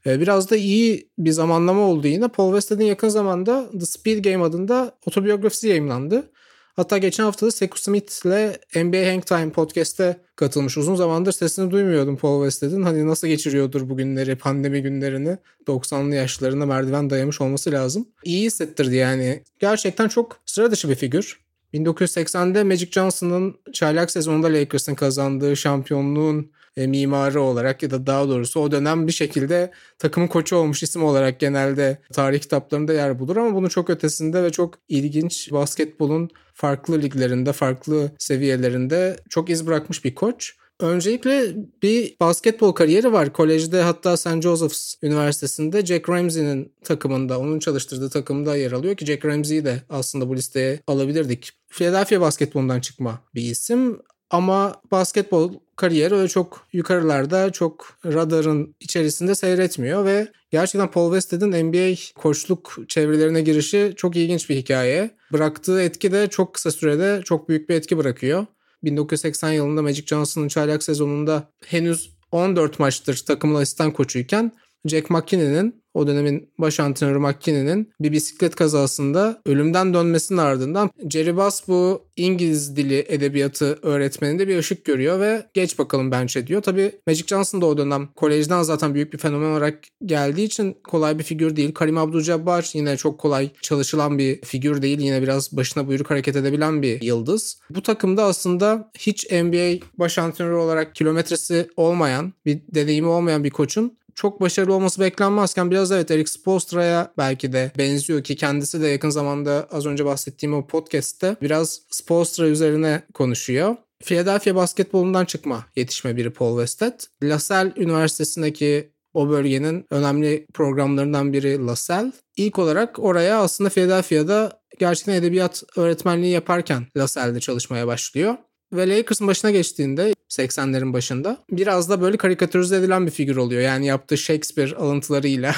Biraz da iyi bir zamanlama oldu yine. Paul Westhead'in yakın zamanda The Speed Game adında otobiyografisi yayımlandı. Hatta geçen hafta da Sekou Smith'le N B A Hang Time podcast'e katılmış. Uzun zamandır sesini duymuyordum Paul Westhead'in. Hani nasıl geçiriyordur bugünleri, pandemi günlerini, doksanlı yaşlarına merdiven dayamış olması lazım. İyi hissettirdi yani. Gerçekten çok sıra dışı bir figür. bin dokuz yüz seksende Magic Johnson'ın çaylak sezonunda Lakers'ın kazandığı şampiyonluğun e, mimarı olarak ya da daha doğrusu o dönem bir şekilde takımın koçu olmuş isim olarak genelde tarih kitaplarında yer bulur ama bunun çok ötesinde ve çok ilginç basketbolun farklı liglerinde, farklı seviyelerinde çok iz bırakmış bir koç. Öncelikle bir basketbol kariyeri var. Kolejde hatta Saint Joseph's Üniversitesi'nde Jack Ramsey'nin takımında, onun çalıştırdığı takımda yer alıyor ki Jack Ramsey'i de aslında bu listeye alabilirdik. Philadelphia basketbolundan çıkma bir isim ama basketbol kariyeri öyle çok yukarılarda, çok radarın içerisinde seyretmiyor ve gerçekten Paul Westhead'in N B A koçluk çevrelerine girişi çok ilginç bir hikaye. Bıraktığı etki de çok kısa sürede çok büyük bir etki bırakıyor. bin dokuz yüz seksen yılında Magic Johnson'ın çaylak sezonunda henüz on dört maçtır takımın asistan koçuyken Jack McKinney'nin, o dönemin baş antrenörü McKinney'nin bir bisiklet kazasında ölümden dönmesinin ardından Jerry Buss bu İngiliz dili edebiyatı öğretmeninde bir ışık görüyor ve geç bakalım bench'e diyor. Tabii Magic Johnson da o dönem kolejden zaten büyük bir fenomen olarak geldiği için kolay bir figür değil. Kareem Abdul-Jabbar yine çok kolay çalışılan bir figür değil. Yine biraz başına buyruk hareket edebilen bir yıldız. Bu takımda aslında hiç N B A baş antrenörü olarak kilometresi olmayan, bir deneyimi olmayan bir koçun çok başarılı olması beklenmezken biraz evet Eric Spoelstra'ya belki de benziyor ki kendisi de yakın zamanda az önce bahsettiğim o podcast'te biraz Spoelstra üzerine konuşuyor. Philadelphia basketbolundan çıkma yetişme biri Paul Westhead. LaSalle Üniversitesi'ndeki o bölgenin önemli programlarından biri LaSalle. İlk olarak oraya aslında Philadelphia'da gerçekten edebiyat öğretmenliği yaparken LaSalle'de çalışmaya başlıyor. Ve Lakers'ın başına geçtiğinde seksenlerin başında biraz da böyle karikatürize edilen bir figür oluyor. Yani yaptığı Shakespeare alıntılarıyla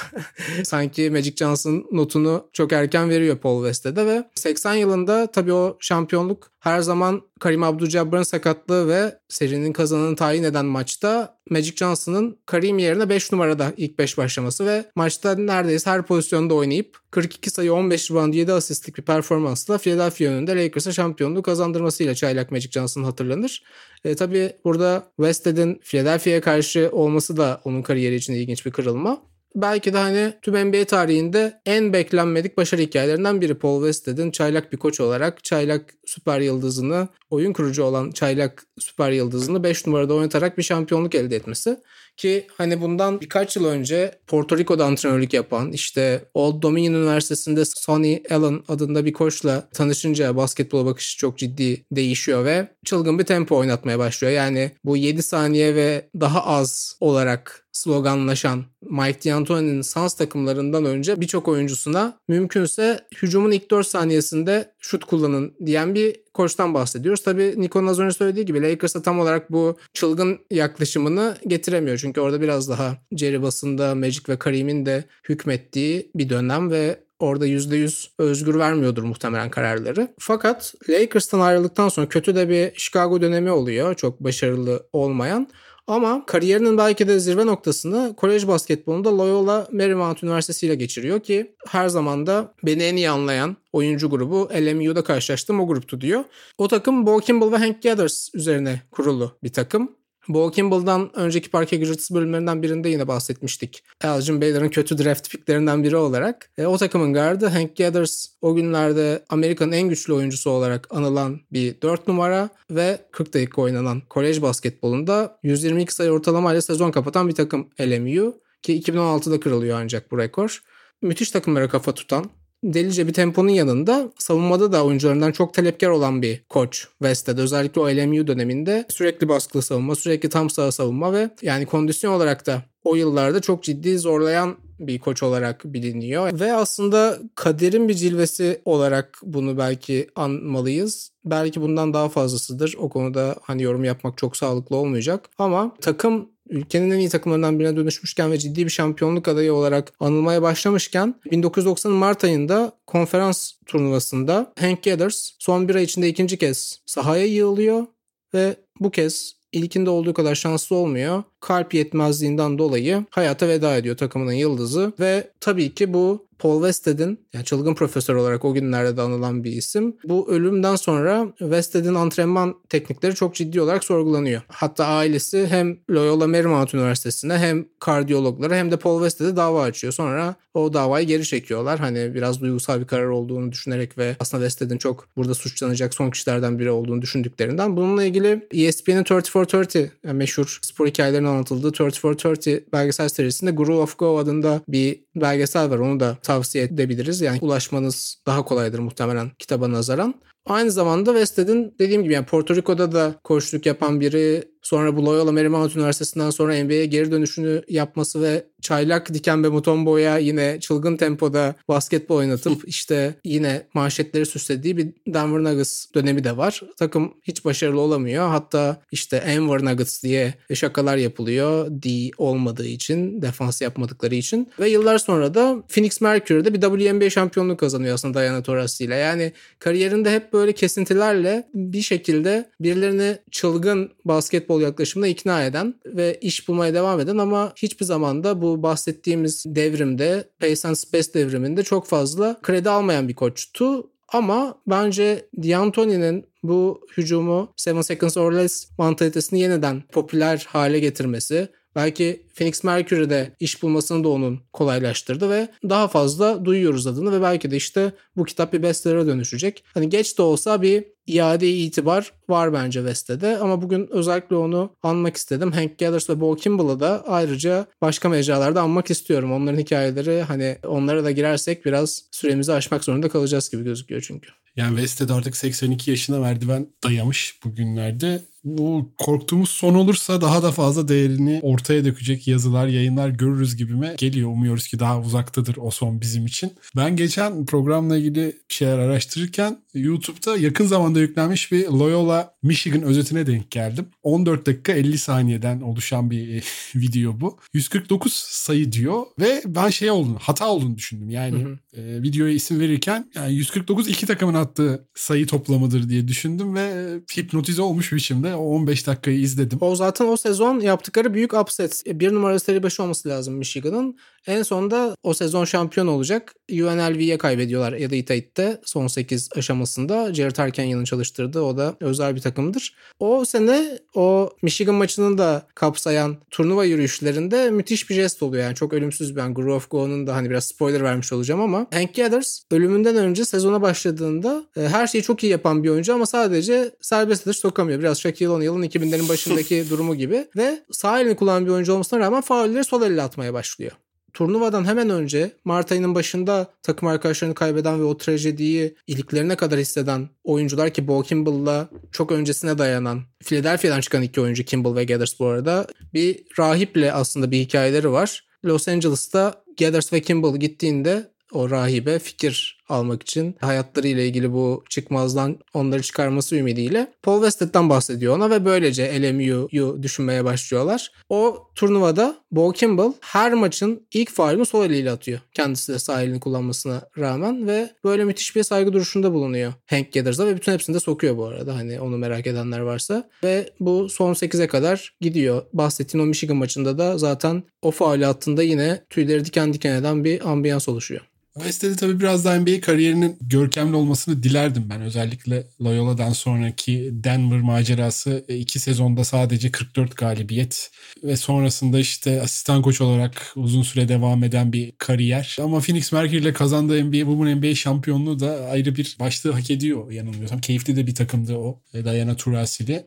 sanki Magic Johnson notunu çok erken veriyor Paul Westhead'e ve seksen yılında tabii o şampiyonluk her zaman Kareem Abdul-Jabbar'ın sakatlığı ve serinin kazananı tayin eden maçta Magic Johnson'ın Kareem yerine beş numarada ilk beş başlaması ve maçta neredeyse her pozisyonda oynayıp kırk iki sayı, on beş rebound, yedi asistlik bir performansla Philadelphia önünde Lakers'a şampiyonluğu kazandırmasıyla çaylak Magic Johnson hatırlanır. E, tabii burada Westhead'in Philadelphia'ya karşı olması da onun kariyeri için ilginç bir kırılma. Belki de hani tüm N B A tarihinde en beklenmedik başarı hikayelerinden biri Paul Westhead'in çaylak bir koç olarak çaylak süper yıldızını, oyun kurucu olan çaylak süper yıldızını beş numarada oynatarak bir şampiyonluk elde etmesi. Ki hani bundan birkaç yıl önce Porto Rico'da antrenörlük yapan işte Old Dominion Üniversitesi'nde Sonny Allen adında bir koçla tanışınca basketbola bakışı çok ciddi değişiyor ve çılgın bir tempo oynatmaya başlıyor. Yani bu yedi saniye ve daha az olarak sloganlaşan Mike D'Antoni'nin Suns takımlarından önce birçok oyuncusuna mümkünse hücumun ilk dört saniyesinde şut kullanın diyen bir koçtan bahsediyoruz. Tabii Niko'nun az önce söylediği gibi Lakers'a tam olarak bu çılgın yaklaşımını getiremiyor. Çünkü orada biraz daha Jerry Buss'ın da Magic ve Kareem'in de hükmettiği bir dönem ve Orada yüzde yüz özgür vermiyordur muhtemelen kararları. Fakat Lakers'tan ayrıldıktan sonra kötü de bir Chicago dönemi oluyor. Çok başarılı olmayan. Ama kariyerinin belki de zirve noktasını kolej basketbolunda Loyola Marymount Üniversitesi ile geçiriyor ki her zaman da beni en iyi anlayan oyuncu grubu L M U'da karşılaştığım o gruptu diyor. O takım Bo Kimble ve Hank Gathers üzerine kurulu bir takım. Bo Kimble'dan önceki parke gücürtüsü bölümlerinden birinde yine bahsetmiştik. Elgin Baylor'ın kötü draft picklerinden biri olarak. E, o takımın gardı Hank Gathers o günlerde Amerika'nın en güçlü oyuncusu olarak anılan bir dört numara ve kırk dakika oynanan kolej basketbolunda yüz yirmi iki sayı ortalamayla sezon kapatan bir takım L M U ki iki bin on altıda kırılıyor ancak bu rekor. Müthiş takımlara kafa tutan, delice bir temponun yanında savunmada da oyuncularından çok talepkar olan bir koç Westhead. Özellikle o L M U döneminde sürekli baskılı savunma, sürekli tam saha savunma ve yani kondisyon olarak da o yıllarda çok ciddi zorlayan bir koç olarak biliniyor. Ve aslında kaderin bir cilvesi olarak bunu belki anmalıyız. Belki bundan daha fazlasıdır. O konuda hani yorum yapmak çok sağlıklı olmayacak. Ama takım ülkenin en iyi takımlarından birine dönüşmüşken ve ciddi bir şampiyonluk adayı olarak anılmaya başlamışken bin dokuz yüz doksanın Mart ayında konferans turnuvasında Hank Gathers son bir ay içinde ikinci kez sahaya yığılıyor ve bu kez ilkinde olduğu kadar şanslı olmuyor. Kalp yetmezliğinden dolayı hayata veda ediyor takımının yıldızı ve tabii ki bu Paul Westhead'in, yani çılgın profesör olarak o günlerde de anılan bir isim. Bu ölümden sonra Westhead'in antrenman teknikleri çok ciddi olarak sorgulanıyor. Hatta ailesi hem Loyola Marymount Üniversitesi'ne hem kardiyologlara hem de Paul Westhead'e dava açıyor. Sonra o davayı geri çekiyorlar. Hani biraz duygusal bir karar olduğunu düşünerek ve aslında Westhead'in çok burada suçlanacak son kişilerden biri olduğunu düşündüklerinden. Bununla ilgili E S P N'in otuz dört otuz, yani meşhur spor hikayelerinin anlatıldığı otuz dört otuz belgesel serisinde Guru of Go adında bir belgesel var. Onu da tavsiye edebiliriz. Yani ulaşmanız daha kolaydır muhtemelen kitaba nazaran. Aynı zamanda Westhead'in dediğim gibi yani Porto Rico'da da koçluk yapan biri, sonra bu Loyola Marymount Üniversitesi'nden sonra N B A'ye geri dönüşünü yapması ve çaylak Dikembe Mutombo'ya yine çılgın tempoda basketbol oynatıp işte yine manşetleri süslediği bir Denver Nuggets dönemi de var. Takım hiç başarılı olamıyor. Hatta işte Enver Nuggets diye şakalar yapılıyor. D olmadığı için, defans yapmadıkları için. Ve yıllar sonra da Phoenix Mercury'de bir W N B A şampiyonluğu kazanıyor aslında Diana Taurasi ile. Yani kariyerinde hep böyle kesintilerle bir şekilde birilerini çılgın basketbol yaklaşımına ikna eden ve iş bulmaya devam eden ama hiçbir zaman da bu bahsettiğimiz devrimde, Pace and Space devriminde çok fazla kredi almayan bir koçtu. Ama bence D'Antoni'nin bu hücumu seven seconds or less mantalitesini yeniden popüler hale getirmesi, belki Phoenix Mercury'de iş bulmasını da onun kolaylaştırdı ve daha fazla duyuyoruz adını ve belki de işte bu kitap bir bestseller'e dönüşecek. Hani geç de olsa bir iade-i itibar var bence Westhead'de ama bugün özellikle onu anmak istedim. Hank Gathers ve Bo Kimble'ı da ayrıca başka mecralarda anmak istiyorum. Onların hikayeleri hani onlara da girersek biraz süremizi aşmak zorunda kalacağız gibi gözüküyor çünkü. Yani Westhead artık seksen iki yaşına merdiven dayamış bugünlerde. Bu korktuğumuz son olursa daha da fazla değerini ortaya dökecek yazılar, yayınlar görürüz gibime geliyor. Umuyoruz ki daha uzaktadır o son bizim için. Ben geçen programla ilgili şeyler araştırırken YouTube'da yakın zamanda yüklenmiş bir Loyola Michigan özetine denk geldim. on dört dakika elli saniyeden oluşan bir video bu. yüz kırk dokuz sayı diyor ve ben şey olduğunu, hata olduğunu düşündüm. Yani hı hı. E, videoya isim verirken yani yüz kırk dokuz iki takımın attığı sayı toplamıdır diye düşündüm ve hipnotize olmuş biçimde o on beş dakikayı izledim. O zaten o sezon yaptıkları büyük upset. Bir numaralı seri başı olması lazım Michigan'ın. En sonunda o sezon şampiyon olacak U N L V'ye kaybediyorlar ya da Itait'te son sekiz aşamasında. Jared Harkenyan'ın çalıştırdığı o da özel bir takımdır. O sene o Michigan maçını da kapsayan turnuva yürüyüşlerinde müthiş bir jest oluyor. Yani çok ölümsüz ben Groove of Go'nun da hani biraz spoiler vermiş olacağım ama Hank Gathers ölümünden önce sezona başladığında e, her şeyi çok iyi yapan bir oyuncu ama sadece serbest atış sokamıyor. Biraz Shaquille O'Neal'ın iki binlerin başındaki durumu gibi ve sağ elini kullanan bir oyuncu olmasına rağmen faulleri sol elle atmaya başlıyor. Turnuvadan hemen önce Mart ayının başında takım arkadaşlarını kaybeden ve o trajediyi iliklerine kadar hisseden oyuncular ki Bo Kimble'la çok öncesine dayanan Philadelphia'dan çıkan iki oyuncu Kimball ve Gathers bu arada bir rahiple aslında bir hikayeleri var. Los Angeles'ta Gathers ve Kimball gittiğinde o rahibe fikir almak için hayatlarıyla ilgili bu çıkmazdan onları çıkarması ümidiyle Paul Westhead'den bahsediyor ona ve böylece L M U'yu düşünmeye başlıyorlar. O turnuvada Bo Kimble her maçın ilk faulünü sol eliyle atıyor. Kendisi de sağ elini kullanmasına rağmen ve böyle müthiş bir saygı duruşunda bulunuyor Hank Gathers'a ve bütün hepsini de sokuyor bu arada. Hani onu merak edenler varsa. Ve bu son sekize kadar gidiyor. Bahsettiğin o Michigan maçında da zaten o faul attığında yine tüyleri diken diken eden bir ambiyans oluşuyor. Westhead'in tabii biraz daha N B A kariyerinin görkemli olmasını dilerdim ben. Özellikle Loyola'dan sonraki Denver macerası, iki sezonda sadece kırk dört galibiyet ve sonrasında işte asistan koç olarak uzun süre devam eden bir kariyer. Ama Phoenix Mercury ile kazandığı N B A, bu N B A şampiyonluğu da ayrı bir başlığı hak ediyor yanılmıyorsam. Keyifli de bir takımdı o Diana Taurasi'li.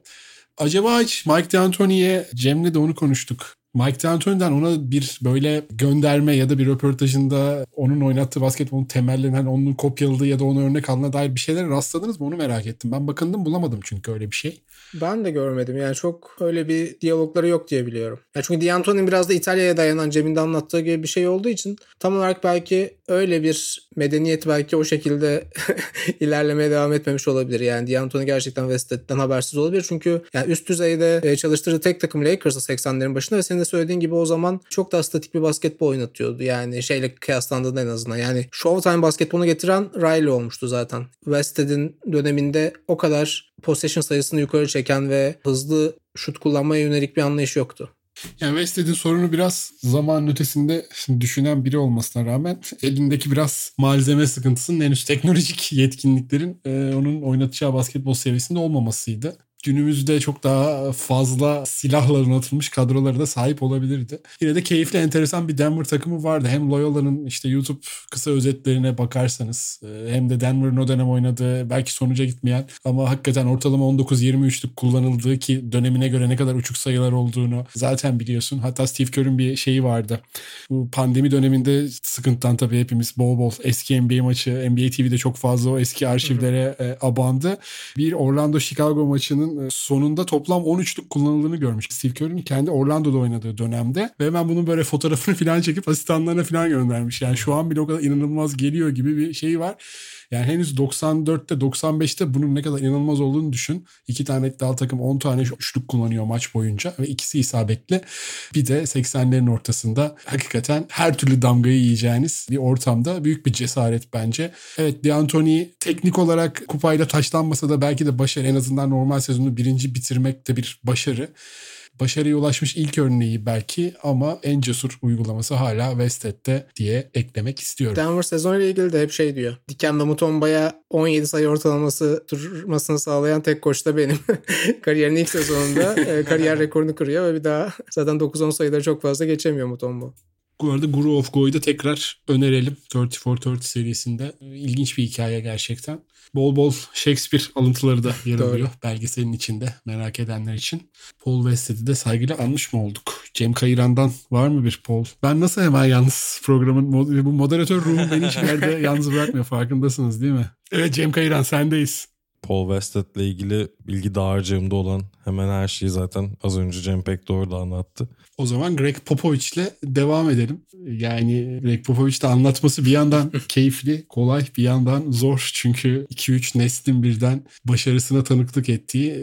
Acaba hiç Mike D'Antoni'ye, Cem'le de onu konuştuk. Mike D'Antoni'den ona bir böyle gönderme ya da bir röportajında onun oynattığı basketbolun temellerinden onun kopyaladığı ya da ona örnek alına dair bir şeylere rastladınız mı? Onu merak ettim. Ben bakındım bulamadım çünkü öyle bir şey. Ben de görmedim. Yani çok öyle bir diyalogları yok diye biliyorum. Ya çünkü D'Antoni'nin biraz da İtalya'ya dayanan Cem'in de anlattığı gibi bir şey olduğu için tam olarak belki öyle bir medeniyet belki o şekilde ilerlemeye devam etmemiş olabilir. Yani D'Antoni gerçekten Westhead'den habersiz olabilir. Çünkü yani üst düzeyde çalıştırdığı tek takım Lakers'ı seksenlerin başında ve senin de söylediğin gibi o zaman çok daha statik bir basketbol oynatıyordu. Yani şeyle kıyaslandığında en azından. Yani Showtime basketbolunu getiren Riley olmuştu zaten. Westhead'in döneminde o kadar possession sayısını yukarı çeken ve hızlı şut kullanmaya yönelik bir anlayış yoktu. Yani Westhead'in sorunu biraz zamanın ötesinde düşünen biri olmasına rağmen elindeki biraz malzeme sıkıntısının henüz teknolojik yetkinliklerin e, onun oynatacağı basketbol seviyesinde olmamasıydı. Günümüzde çok daha fazla silahla donatılmış kadrolara da sahip olabilirdi. Yine de keyifli, enteresan bir Denver takımı vardı. Hem Loyola'nın işte YouTube kısa özetlerine bakarsanız hem de Denver'ın o dönem oynadığı belki sonuca gitmeyen ama hakikaten ortalama on dokuz yirmi üçlük kullanıldığı ki dönemine göre ne kadar uçuk sayılar olduğunu zaten biliyorsun. Hatta Steve Kerr'ün bir şeyi vardı. Bu pandemi döneminde sıkıntıdan tabii hepimiz bol bol eski N B A maçı, N B A T V'de çok fazla o eski arşivlere e, abandı. Bir Orlando-Chicago maçının sonunda toplam on üçlük kullanıldığını görmüş. Steve Kerr'ün kendi Orlando'da oynadığı dönemde ve hemen bunun böyle fotoğrafını falan çekip asistanlarına falan göndermiş. Yani şu an bile o kadar inanılmaz geliyor gibi bir şey var. Yani henüz doksan dörtte doksan beşte bunun ne kadar inanılmaz olduğunu düşün. İki tane iddialı takım on tane üçlük kullanıyor maç boyunca ve ikisi isabetli. Bir de seksenlerin ortasında hakikaten her türlü damgayı yiyeceğiniz bir ortamda büyük bir cesaret bence. Evet, D'Antoni teknik olarak kupayla taçlanmasa da belki de başarı, en azından normal sezonu birinci bitirmek de bir başarı. Başarıya ulaşmış ilk örneği belki ama en cesur uygulaması hala Westhead'de diye eklemek istiyorum. Denver sezonuyla ilgili de hep şey diyor. Dikembe Mutomba'ya on yedi sayı ortalaması tutmasını sağlayan tek koç da benim. Kariyerin ilk sezonunda kariyer rekorunu kırıyor ve bir daha zaten dokuz on sayıları çok fazla geçemiyor Mutombo. Bu arada Guru of Go'yu da tekrar önerelim. otuz dört otuz serisinde. İlginç bir hikaye gerçekten. Bol bol Shakespeare alıntıları da yer alıyor belgeselin içinde, merak edenler için. Paul Westhead'i de saygıyla anmış mı olduk? Cem Kayıran'dan var mı bir Paul? Ben nasıl hemen yalnız programın, bu moderatör ruhu beni hiçbir yerde yalnız bırakmıyor, farkındasınız değil mi? Evet Cem Kayıran, sendeyiz. Paul Westhead'le ilgili bilgi dağarcığımda olan hemen her şeyi zaten az önce Cem Pekdoğru da anlattı. O zaman Greg Popovich'le devam edelim. Yani Greg Popovich'te anlatması bir yandan keyifli, kolay, bir yandan zor. Çünkü iki üç neslin birden başarısına tanıklık ettiği,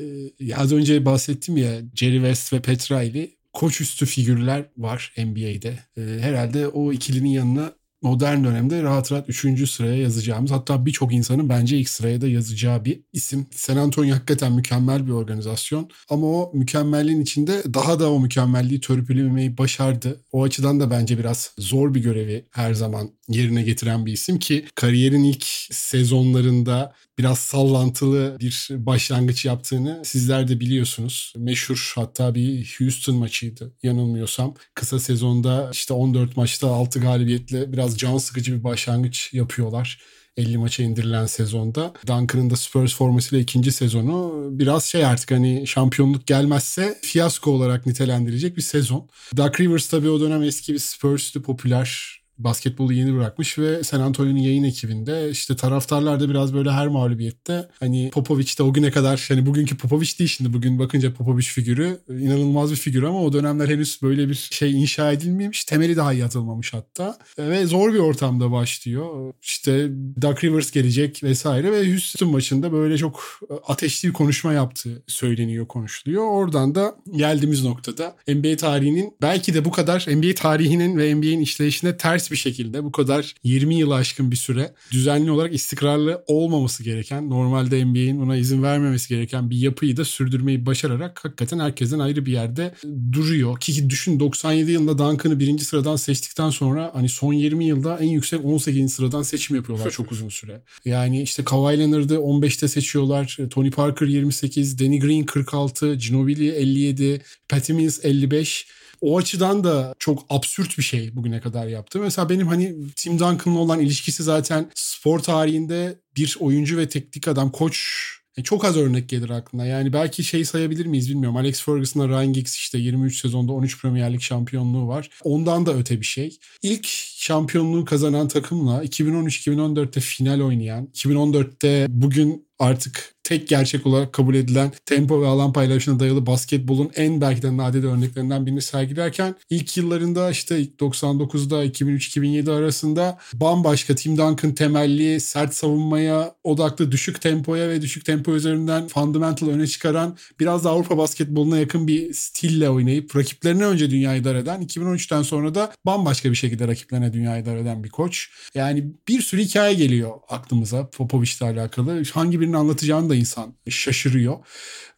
az önce bahsettim ya, Jerry West ve Pat Riley, koç üstü figürler var N B A'de. Herhalde o ikilinin yanına modern dönemde rahat rahat üçüncü sıraya yazacağımız, hatta birçok insanın bence ilk sıraya da yazacağı bir isim. San Antonio hakikaten mükemmel bir organizasyon ama o mükemmelliğin içinde daha da o mükemmelliği törpülemeyi başardı. O açıdan da bence biraz zor bir görevi her zaman yerine getiren bir isim ki kariyerin ilk sezonlarında biraz sallantılı bir başlangıç yaptığını sizler de biliyorsunuz. Meşhur hatta bir Houston maçıydı yanılmıyorsam. Kısa sezonda işte on dört maçta altı galibiyetle biraz can sıkıcı bir başlangıç yapıyorlar. elli maça indirilen sezonda. Duncan'ın da Spurs formasıyla ikinci sezonu biraz şey artık hani şampiyonluk gelmezse fiyasko olarak nitelendirecek bir sezon. Doc Rivers tabii o dönem eski bir Spurs'lü popüler basketbolu yeni bırakmış ve San Antonio'nun yayın ekibinde işte taraftarlar da biraz böyle her mağlubiyette hani Popovich'te o güne kadar, hani bugünkü Popovich değil, şimdi bugün bakınca Popovich figürü inanılmaz bir figür ama o dönemler henüz böyle bir şey inşa edilmemiş, temeli daha iyi atılmamış hatta ve zor bir ortamda başlıyor. İşte Doc Rivers gelecek vesaire ve Houston maçında böyle çok ateşli bir konuşma yaptığı söyleniyor, konuşuluyor. Oradan da geldiğimiz noktada N B A tarihinin belki de bu kadar N B A tarihinin ve N B A'nin işleyişine ters bir şekilde bu kadar yirmi yılı aşkın bir süre düzenli olarak istikrarlı olmaması gereken, normalde N B A'nin buna izin vermemesi gereken bir yapıyı da sürdürmeyi başararak hakikaten herkesten ayrı bir yerde duruyor. Ki düşün, doksan yedi yılında Duncan'ı birinci sıradan seçtikten sonra hani son yirmi yılda en yüksek on sekizinci sıradan seçim yapıyorlar çok uzun süre. Yani işte Kawhi Leonard'ı on beşte seçiyorlar. Tony Parker yirmi sekiz, Danny Green kırk altı, Ginobili elli yedi, Pat Mills elli beş... O açıdan da çok absürt bir şey bugüne kadar yaptı. Mesela benim hani Tim Duncan'la olan ilişkisi zaten spor tarihinde bir oyuncu ve teknik adam, koç, yani çok az örnek gelir aklına. Yani belki şey sayabilir miyiz bilmiyorum. Alex Ferguson'la Ryan Giggs işte yirmi üç sezonda on üç Premier Lig şampiyonluğu var. Ondan da öte bir şey. İlk şampiyonluğu kazanan takımla iki bin on üç iki bin on dörtte final oynayan, iki bin on dörtte bugün artık tek gerçek olarak kabul edilen tempo ve alan paylaşımına dayalı basketbolun en belki de nadide örneklerinden birini sergilerken ilk yıllarında işte doksan dokuzda iki bin üç iki bin yedi arasında bambaşka Tim Duncan temelli, sert savunmaya odaklı, düşük tempoya ve düşük tempo üzerinden fundamental öne çıkaran, biraz da Avrupa basketboluna yakın bir stille oynayıp rakiplerine önce dünyayı dar eden, iki bin on üçten sonra da bambaşka bir şekilde rakiplerine dünyayı dar eden bir koç. Yani bir sürü hikaye geliyor aklımıza Popovich'le alakalı. Hangi birini anlatacağını da insan şaşırıyor.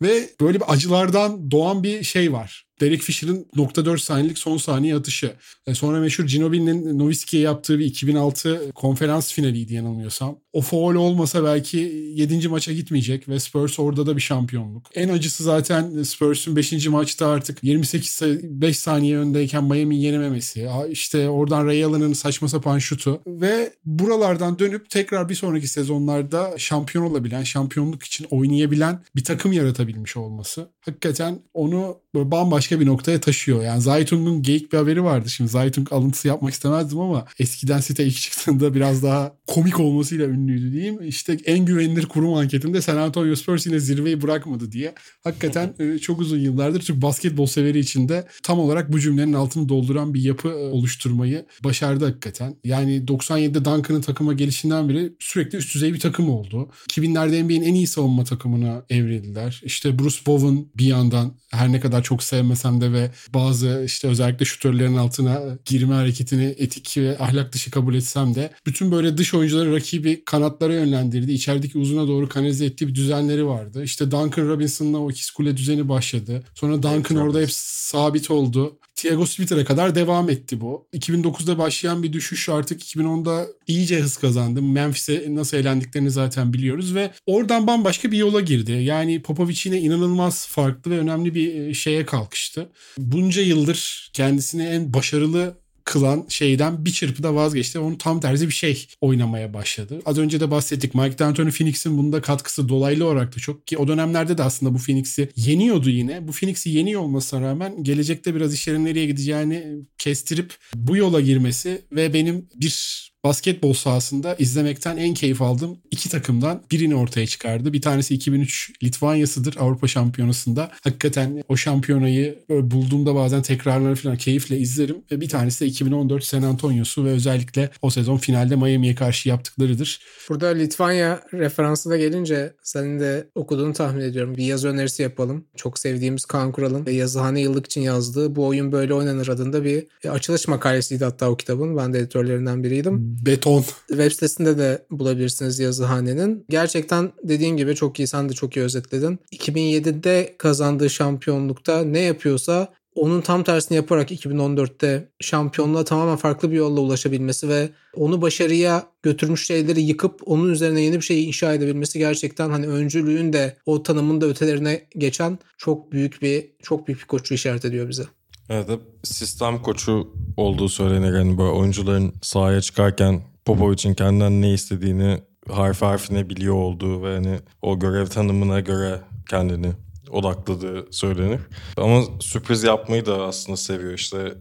Ve böyle bir acılardan doğan bir şey var. Derek Fisher'ın nokta dört saniyelik son saniye atışı. Sonra meşhur Ginobili'nin Nowitzki'ye yaptığı bir iki bin altı konferans finaliydi yanılmıyorsam. O foul olmasa belki yedinci maça gitmeyecek ve Spurs orada da bir şampiyonluk. En acısı zaten Spurs'un beşinci maçta artık yirmi sekiz beş saniye öndeyken Miami'yi yenememesi. İşte oradan Ray Allen'ın saçma sapan şutu ve buralardan dönüp tekrar bir sonraki sezonlarda şampiyon olabilen, şampiyonluk için oynayabilen bir takım yaratabilmiş olması. Hakikaten onu böyle bambaşka bir noktaya taşıyor. Yani Zeitung'un geyik bir haberi vardı. Şimdi Zeitung alıntısı yapmak istemezdim ama eskiden site ilk çıktığında biraz daha komik olmasıyla ünlüydü diyeyim. İşte en güvenilir kurum anketinde San Antonio Spurs yine zirveyi bırakmadı diye. Hakikaten çok uzun yıllardır Türk basketbol severi içinde tam olarak bu cümlenin altını dolduran bir yapı oluşturmayı başardı hakikaten. Yani doksan yedide Duncan'ın takıma gelişinden beri sürekli üst düzey bir takım oldu. iki binlerde N B A'nin en iyi savunma takımına evrildiler. İşte Bruce Bowen bir yandan, her ne kadar çok sevmesem de ve bazı işte özellikle şutörlerin altına girme hareketini etik ve ahlak dışı kabul etsem de bütün böyle dış oyuncuları rakibi kanatlara yönlendirdi. İçerideki uzuna doğru kanalize ettiği bir düzenleri vardı. İşte Duncan Robinson'la o iki skule düzeni başladı. Sonra Duncan evet, orada hep sabit oldu. Thiago Splitter'a kadar devam etti bu. iki bin dokuzda başlayan bir düşüş artık iki bin onda iyice hız kazandı. Memphis'e nasıl elendiklerini zaten biliyoruz ve oradan bambaşka bir yola girdi. Yani Popovich yine inanılmaz farklı ve önemli bir şeye kalkıştı. Bunca yıldır kendisini en başarılı kılan şeyden bir çırpıda vazgeçti. Onun tam tersi bir şey oynamaya başladı. Az önce de bahsettik. Mike D'Antoni Phoenix'in bunda katkısı dolaylı olarak da çok, ki o dönemlerde de aslında bu Phoenix'i yeniyordu yine. Bu Phoenix'i yeniyor olmasına rağmen gelecekte biraz işlerin nereye gideceğini kestirip bu yola girmesi ve benim bir basketbol sahasında izlemekten en keyif aldığım iki takımdan birini ortaya çıkardı. Bir tanesi iki bin üç Litvanya'sıdır, Avrupa Şampiyonası'nda. Hakikaten o şampiyonayı bulduğumda bazen tekrarları falan keyifle izlerim. Bir tanesi de iki bin on dört San Antonio'su ve özellikle o sezon finalde Miami'ye karşı yaptıklarıdır. Burada Litvanya referansı da gelince senin de okuduğunu tahmin ediyorum. Bir yazı önerisi yapalım. Çok sevdiğimiz Kaan Kural'ın Yazıhane Yıllık için yazdığı "Bu Oyun Böyle Oynanır" adında bir açılış makalesiydi hatta o kitabın. Ben de editörlerinden biriydim. Beton. Web sitesinde de bulabilirsiniz Yazıhane'nin. Gerçekten dediğin gibi çok iyi, sen de çok iyi özetledin. iki bin yedide kazandığı şampiyonlukta ne yapıyorsa onun tam tersini yaparak iki bin on dörtte şampiyonluğa tamamen farklı bir yolla ulaşabilmesi ve onu başarıya götürmüş şeyleri yıkıp onun üzerine yeni bir şey inşa edebilmesi gerçekten hani öncülüğün de o tanımın da ötelerine geçen çok büyük bir çok büyük bir koçu işaret ediyor bize. Evet, sistem koçu olduğu söylenen yani böyle oyuncuların sahaya çıkarken Popovich'in kendinden ne istediğini harf harfine biliyor olduğu ve hani o görev tanımına göre kendini odakladığı söylenir. Ama sürpriz yapmayı da aslında seviyor. İşte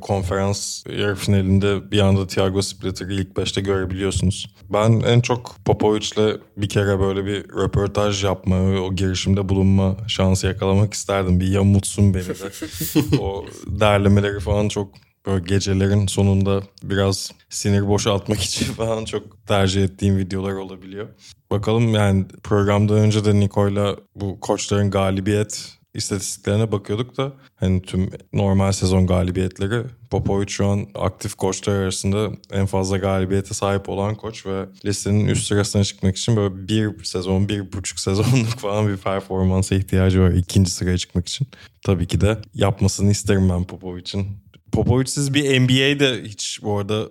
konferans yarı finalinde bir anda Thiago Splitter'ı ilk beşte görebiliyorsunuz. Ben en çok Popovich'le bir kere böyle bir röportaj yapma, o girişimde bulunma şansı yakalamak isterdim. Bir yamutsun beni de. O derlemeleri falan çok... Böyle gecelerin sonunda biraz sinir boşaltmak için falan çok tercih ettiğim videolar olabiliyor. Bakalım, yani programdan önce de Niko'yla bu koçların galibiyet istatistiklerine bakıyorduk da hani tüm normal sezon galibiyetleri, Popovich şu an aktif koçlar arasında en fazla galibiyete sahip olan koç ve listenin üst sırasına çıkmak için böyle bir sezon, bir buçuk sezonluk falan bir performansa ihtiyacı var ikinci sıraya çıkmak için. Tabii ki de yapmasını isterim ben Popovich'in. Popovich'siz bir N B A'de hiç bu arada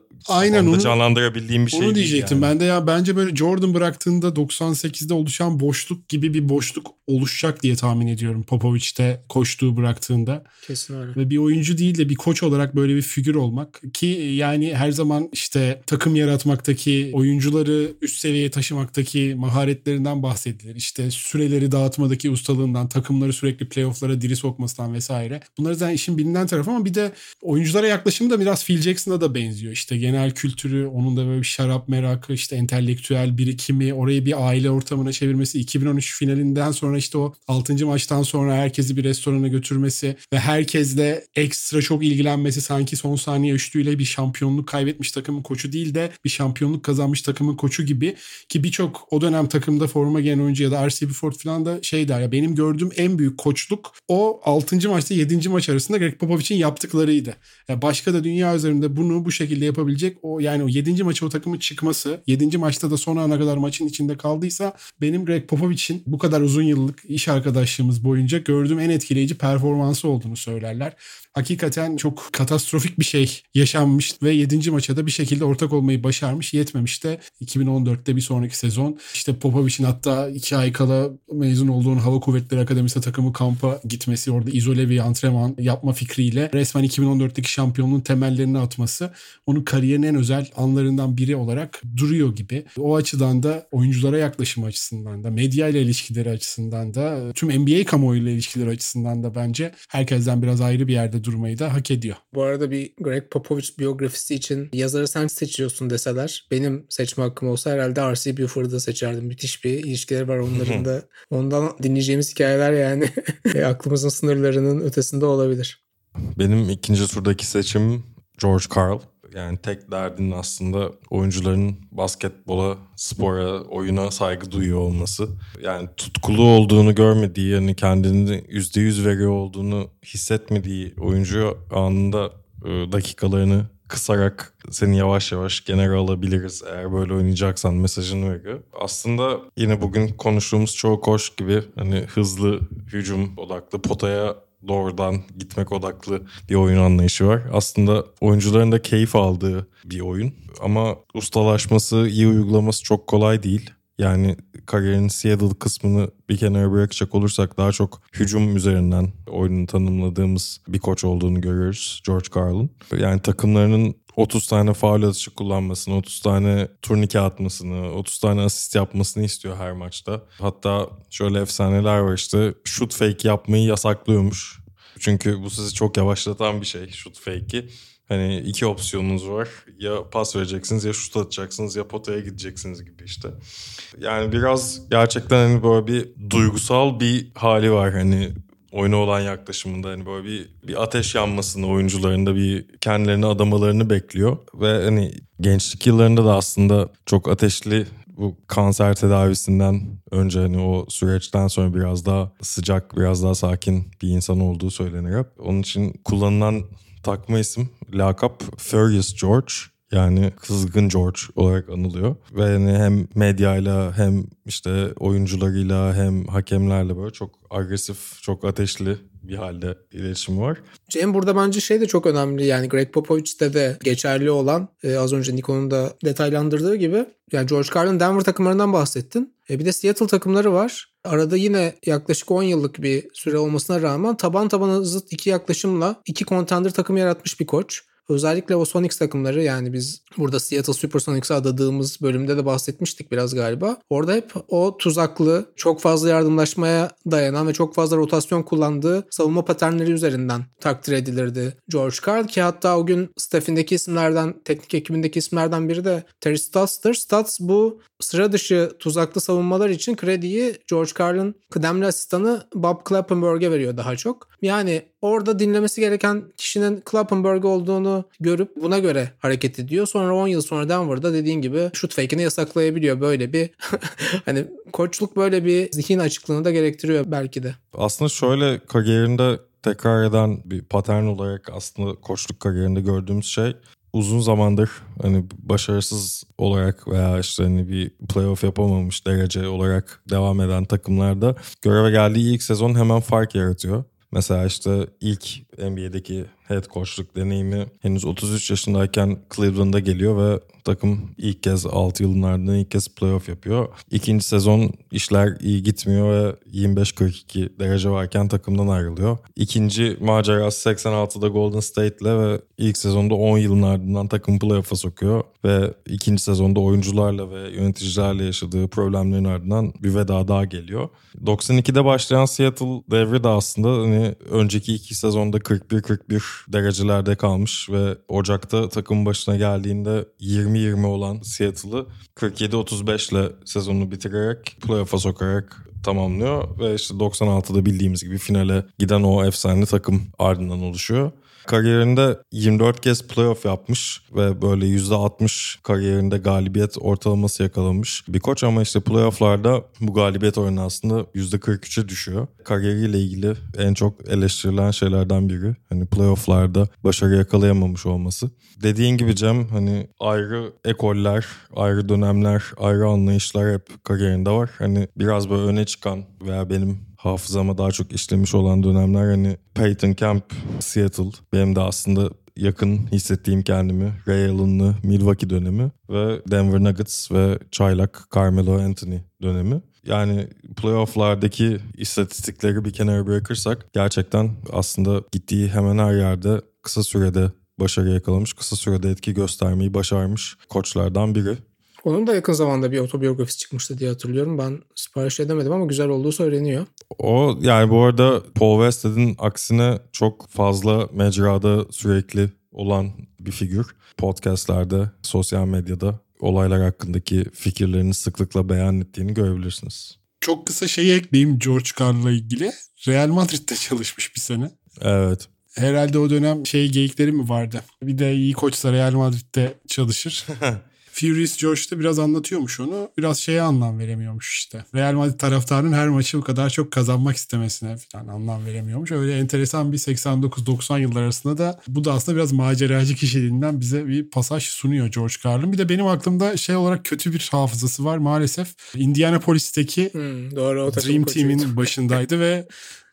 onu, canlandırabildiğim bir şey değil. Onu diyecektim yani. Ben de ya bence böyle Jordan bıraktığında doksan sekizde oluşan boşluk gibi bir boşluk oluşacak diye tahmin ediyorum Popovich'te koştuğu bıraktığında. Kesin öyle. Ve bir oyuncu değil de bir koç olarak böyle bir figür olmak ki yani her zaman işte takım yaratmaktaki, oyuncuları üst seviyeye taşımaktaki maharetlerinden bahsedilir. İşte süreleri dağıtmadaki ustalığından, takımları sürekli playoff'lara diri sokmasından vesaire. Bunlar zaten işin bilinen tarafı ama bir de oyunculara yaklaşımı da biraz Phil Jackson'a da benziyor. İşte genel kültürü, onun da böyle bir şarap merakı, işte entelektüel birikimi, orayı bir aile ortamına çevirmesi, iki bin on üç finalinden sonra işte o altıncı maçtan sonra herkesi bir restorana götürmesi ve herkesle ekstra çok ilgilenmesi, sanki son saniye üçlüğüyle bir şampiyonluk kaybetmiş takımın koçu değil de bir şampiyonluk kazanmış takımın koçu gibi ki birçok o dönem takımda forma giyen oyuncu ya da R C B Ford falan da şey der ya, benim gördüğüm en büyük koçluk o altıncı maçta yedinci maç arasında Greg Popovich'in yaptıklarıydı. Yani başka da dünya üzerinde bunu bu şekilde yapabilecek o, yani o yedinci maça o takımın çıkması, yedinci maçta da son ana kadar maçın içinde kaldıysa benim Greg Popovich'in bu kadar uzun yıllık iş arkadaşlığımız boyunca gördüğüm en etkileyici performansı olduğunu söylerler. Hakikaten çok katastrofik bir şey yaşanmış ve yedinci maça da bir şekilde ortak olmayı başarmış. Yetmemiş de iki bin on dörtte bir sonraki sezon işte Popovich'in hatta iki ay kala mezun olduğun Hava Kuvvetleri Akademisi'ne takımı kampa gitmesi, orada izole bir antrenman yapma fikriyle resmen iki bin on dörtteki şampiyonluğun temellerini atması onun kariyerinin en özel anlarından biri olarak duruyor gibi. O açıdan da oyunculara yaklaşım açısından da, medyayla ilişkileri açısından da, tüm N B A kamuoyuyla ilişkileri açısından da bence herkesten biraz ayrı bir yerde durmayı da hak ediyor. Bu arada bir Greg Popovich biyografisi için yazarı sen seçiyorsun deseler, benim seçme hakkım olsa herhalde R C Buford'u da seçerdim. Müthiş bir ilişkileri var onların da. Ondan dinleyeceğimiz hikayeler yani e, aklımızın sınırlarının ötesinde olabilir. Benim ikinci turdaki seçim George Karl. Yani tek derdinin aslında oyuncuların basketbola, spora, oyuna saygı duyuyor olması. Yani tutkulu olduğunu görmediği, yani kendini yüzde yüz veriyor olduğunu hissetmediği oyuncu anında dakikalarını kısarak seni yavaş yavaş kenara alabiliriz eğer böyle oynayacaksan mesajını veriyor. Aslında yine bugün konuştuğumuz çoğu koç gibi hani hızlı, hücum odaklı, potaya doğrudan gitmek odaklı bir oyun anlayışı var. Aslında oyuncuların da keyif aldığı bir oyun. Ama ustalaşması, iyi uygulaması çok kolay değil. Yani kariyerin Seattle kısmını bir kenara bırakacak olursak daha çok hücum üzerinden oyunu tanımladığımız bir koç olduğunu görüyoruz George Karl'ın. Yani takımlarının otuz tane faul atışı kullanmasını, otuz tane turnike atmasını, otuz tane asist yapmasını istiyor her maçta. Hatta şöyle efsaneler var, işte shoot fake yapmayı yasaklıyormuş. Çünkü bu sizi çok yavaşlatan bir şey, shoot fake'i. Hani iki opsiyonunuz var. Ya pas vereceksiniz, ya şut atacaksınız, ya potaya gideceksiniz gibi işte. Yani biraz gerçekten hani böyle bir duygusal bir hali var hani oyuna olan yaklaşımında, hani böyle bir, bir ateş yanmasını oyuncularında, bir kendilerini adamalarını bekliyor. Ve hani gençlik yıllarında da aslında çok ateşli, bu kanser tedavisinden önce hani o süreçten sonra biraz daha sıcak, biraz daha sakin bir insan olduğu söylenir hep. Onun için kullanılan takma isim, lakap Furious George, yani kızgın George olarak anılıyor. Ve yani hem medyayla, hem işte oyuncularıyla, hem hakemlerle böyle çok agresif, çok ateşli bir halde iletişim var. Cem, burada bence şey de çok önemli, yani Greg Popovich'te de geçerli olan e, az önce Niko'nun da detaylandırdığı gibi, yani George Karl'ın Denver takımlarından bahsettin. E, bir de Seattle takımları var. Arada yine yaklaşık on yıllık bir süre olmasına rağmen taban tabana zıt iki yaklaşımla iki contender takım yaratmış bir koç. Özellikle o Sonics takımları, yani biz burada Seattle Supersonics'e adadığımız bölümde de bahsetmiştik biraz galiba. Orada hep o tuzaklı, çok fazla yardımlaşmaya dayanan ve çok fazla rotasyon kullandığı savunma paternleri üzerinden takdir edilirdi George Karl, ki hatta o gün staff'indeki isimlerden, teknik ekibindeki isimlerden biri de Terry Stotts'tır. Stotts bu sıra dışı tuzaklı savunmalar için krediyi George Karl'ın kıdemli asistanı Bob Klappenberg'e veriyor daha çok. Yani orada dinlemesi gereken kişinin Klappenberg olduğunu görüp buna göre hareket ediyor. Sonra on yıl sonra Denver'da dediğin gibi şut fake'ini yasaklayabiliyor. Böyle bir hani koçluk böyle bir zihin açıklığını da gerektiriyor belki de. Aslında şöyle kariyerinde tekrar eden bir patern olarak aslında koçluk kariyerinde gördüğümüz şey, uzun zamandır hani başarısız olarak veya işte hani bir playoff yapamamış derece olarak devam eden takımlarda göreve geldiği ilk sezon hemen fark yaratıyor. Mesela işte ilk N B A'deki head coachluk deneyimi henüz otuz üç yaşındayken Cleveland'a geliyor ve takım ilk kez altı yılın ardından ilk kez playoff yapıyor. İkinci sezon işler iyi gitmiyor ve yirmi beş kırk iki derece varken takımdan ayrılıyor. İkinci macerası seksen altıda Golden State'le ve ilk sezonda on yılın ardından takım playoff'a sokuyor. Ve ikinci sezonda oyuncularla ve yöneticilerle yaşadığı problemlerin ardından bir veda daha geliyor. doksan ikide başlayan Seattle devri de aslında hani önceki iki sezonda kırk bir kırk bir derecelerde kalmış ve Ocak'ta takımın başına geldiğinde yirmi yirmi olan Seattle'ı kırk yedi otuz beş ile sezonunu bitirerek playoff'a sokarak tamamlıyor ve işte doksan altıda bildiğimiz gibi finale giden o efsane takım ardından oluşuyor. Kariyerinde yirmi dört kez playoff yapmış ve böyle yüzde altmış kariyerinde galibiyet ortalaması yakalamış bir koç, ama işte playoff'larda bu galibiyet oranı aslında yüzde kırk üçe düşüyor. Kariyeriyle ilgili en çok eleştirilen şeylerden biri hani playoff'larda başarı yakalayamamış olması. Dediğin gibi Cem, hani ayrı ekoller, ayrı dönemler, ayrı anlayışlar hep kariyerinde var. Hani biraz böyle öne çıkan veya benim hafızama daha çok işlemiş olan dönemler hani Peyton Camp, Seattle. Benim de aslında yakın hissettiğim kendimi. Ray Allen'lı Milwaukee dönemi ve Denver Nuggets ve çaylak Carmelo Anthony dönemi. Yani playoff'lardaki istatistikleri bir kenara bırakırsak gerçekten aslında gittiği hemen her yerde kısa sürede başarı yakalamış, kısa sürede etki göstermeyi başarmış koçlardan biri. Onun da yakın zamanda bir otobiyografisi çıkmıştı diye hatırlıyorum. Ben sipariş edemedim ama güzel olduğu söyleniyor. O yani bu arada Paul Westhead'in aksine çok fazla mecrada sürekli olan bir figür. Podcastlerde, sosyal medyada olaylar hakkındaki fikirlerini sıklıkla beyan ettiğini görebilirsiniz. Çok kısa şeyi ekleyeyim George Karl'la ilgili. Real Madrid'de çalışmış bir sene. Evet. Herhalde o dönem şey geyikleri mi vardı? Bir de iyi koçsa Real Madrid'de çalışır. Furious George'da biraz anlatıyormuş onu. Biraz şeye anlam veremiyormuş işte. Real Madrid taraftarının her maçı bu kadar çok kazanmak istemesine falan anlam veremiyormuş. Öyle enteresan bir seksen dokuz doksan yıllar arasında da bu da aslında biraz maceracı kişiliğinden bize bir pasaj sunuyor George Karl'ın. Bir de benim aklımda şey olarak kötü bir hafızası var maalesef. Indianapolis'teki hmm, doğru, Dream Team'in başındaydı ve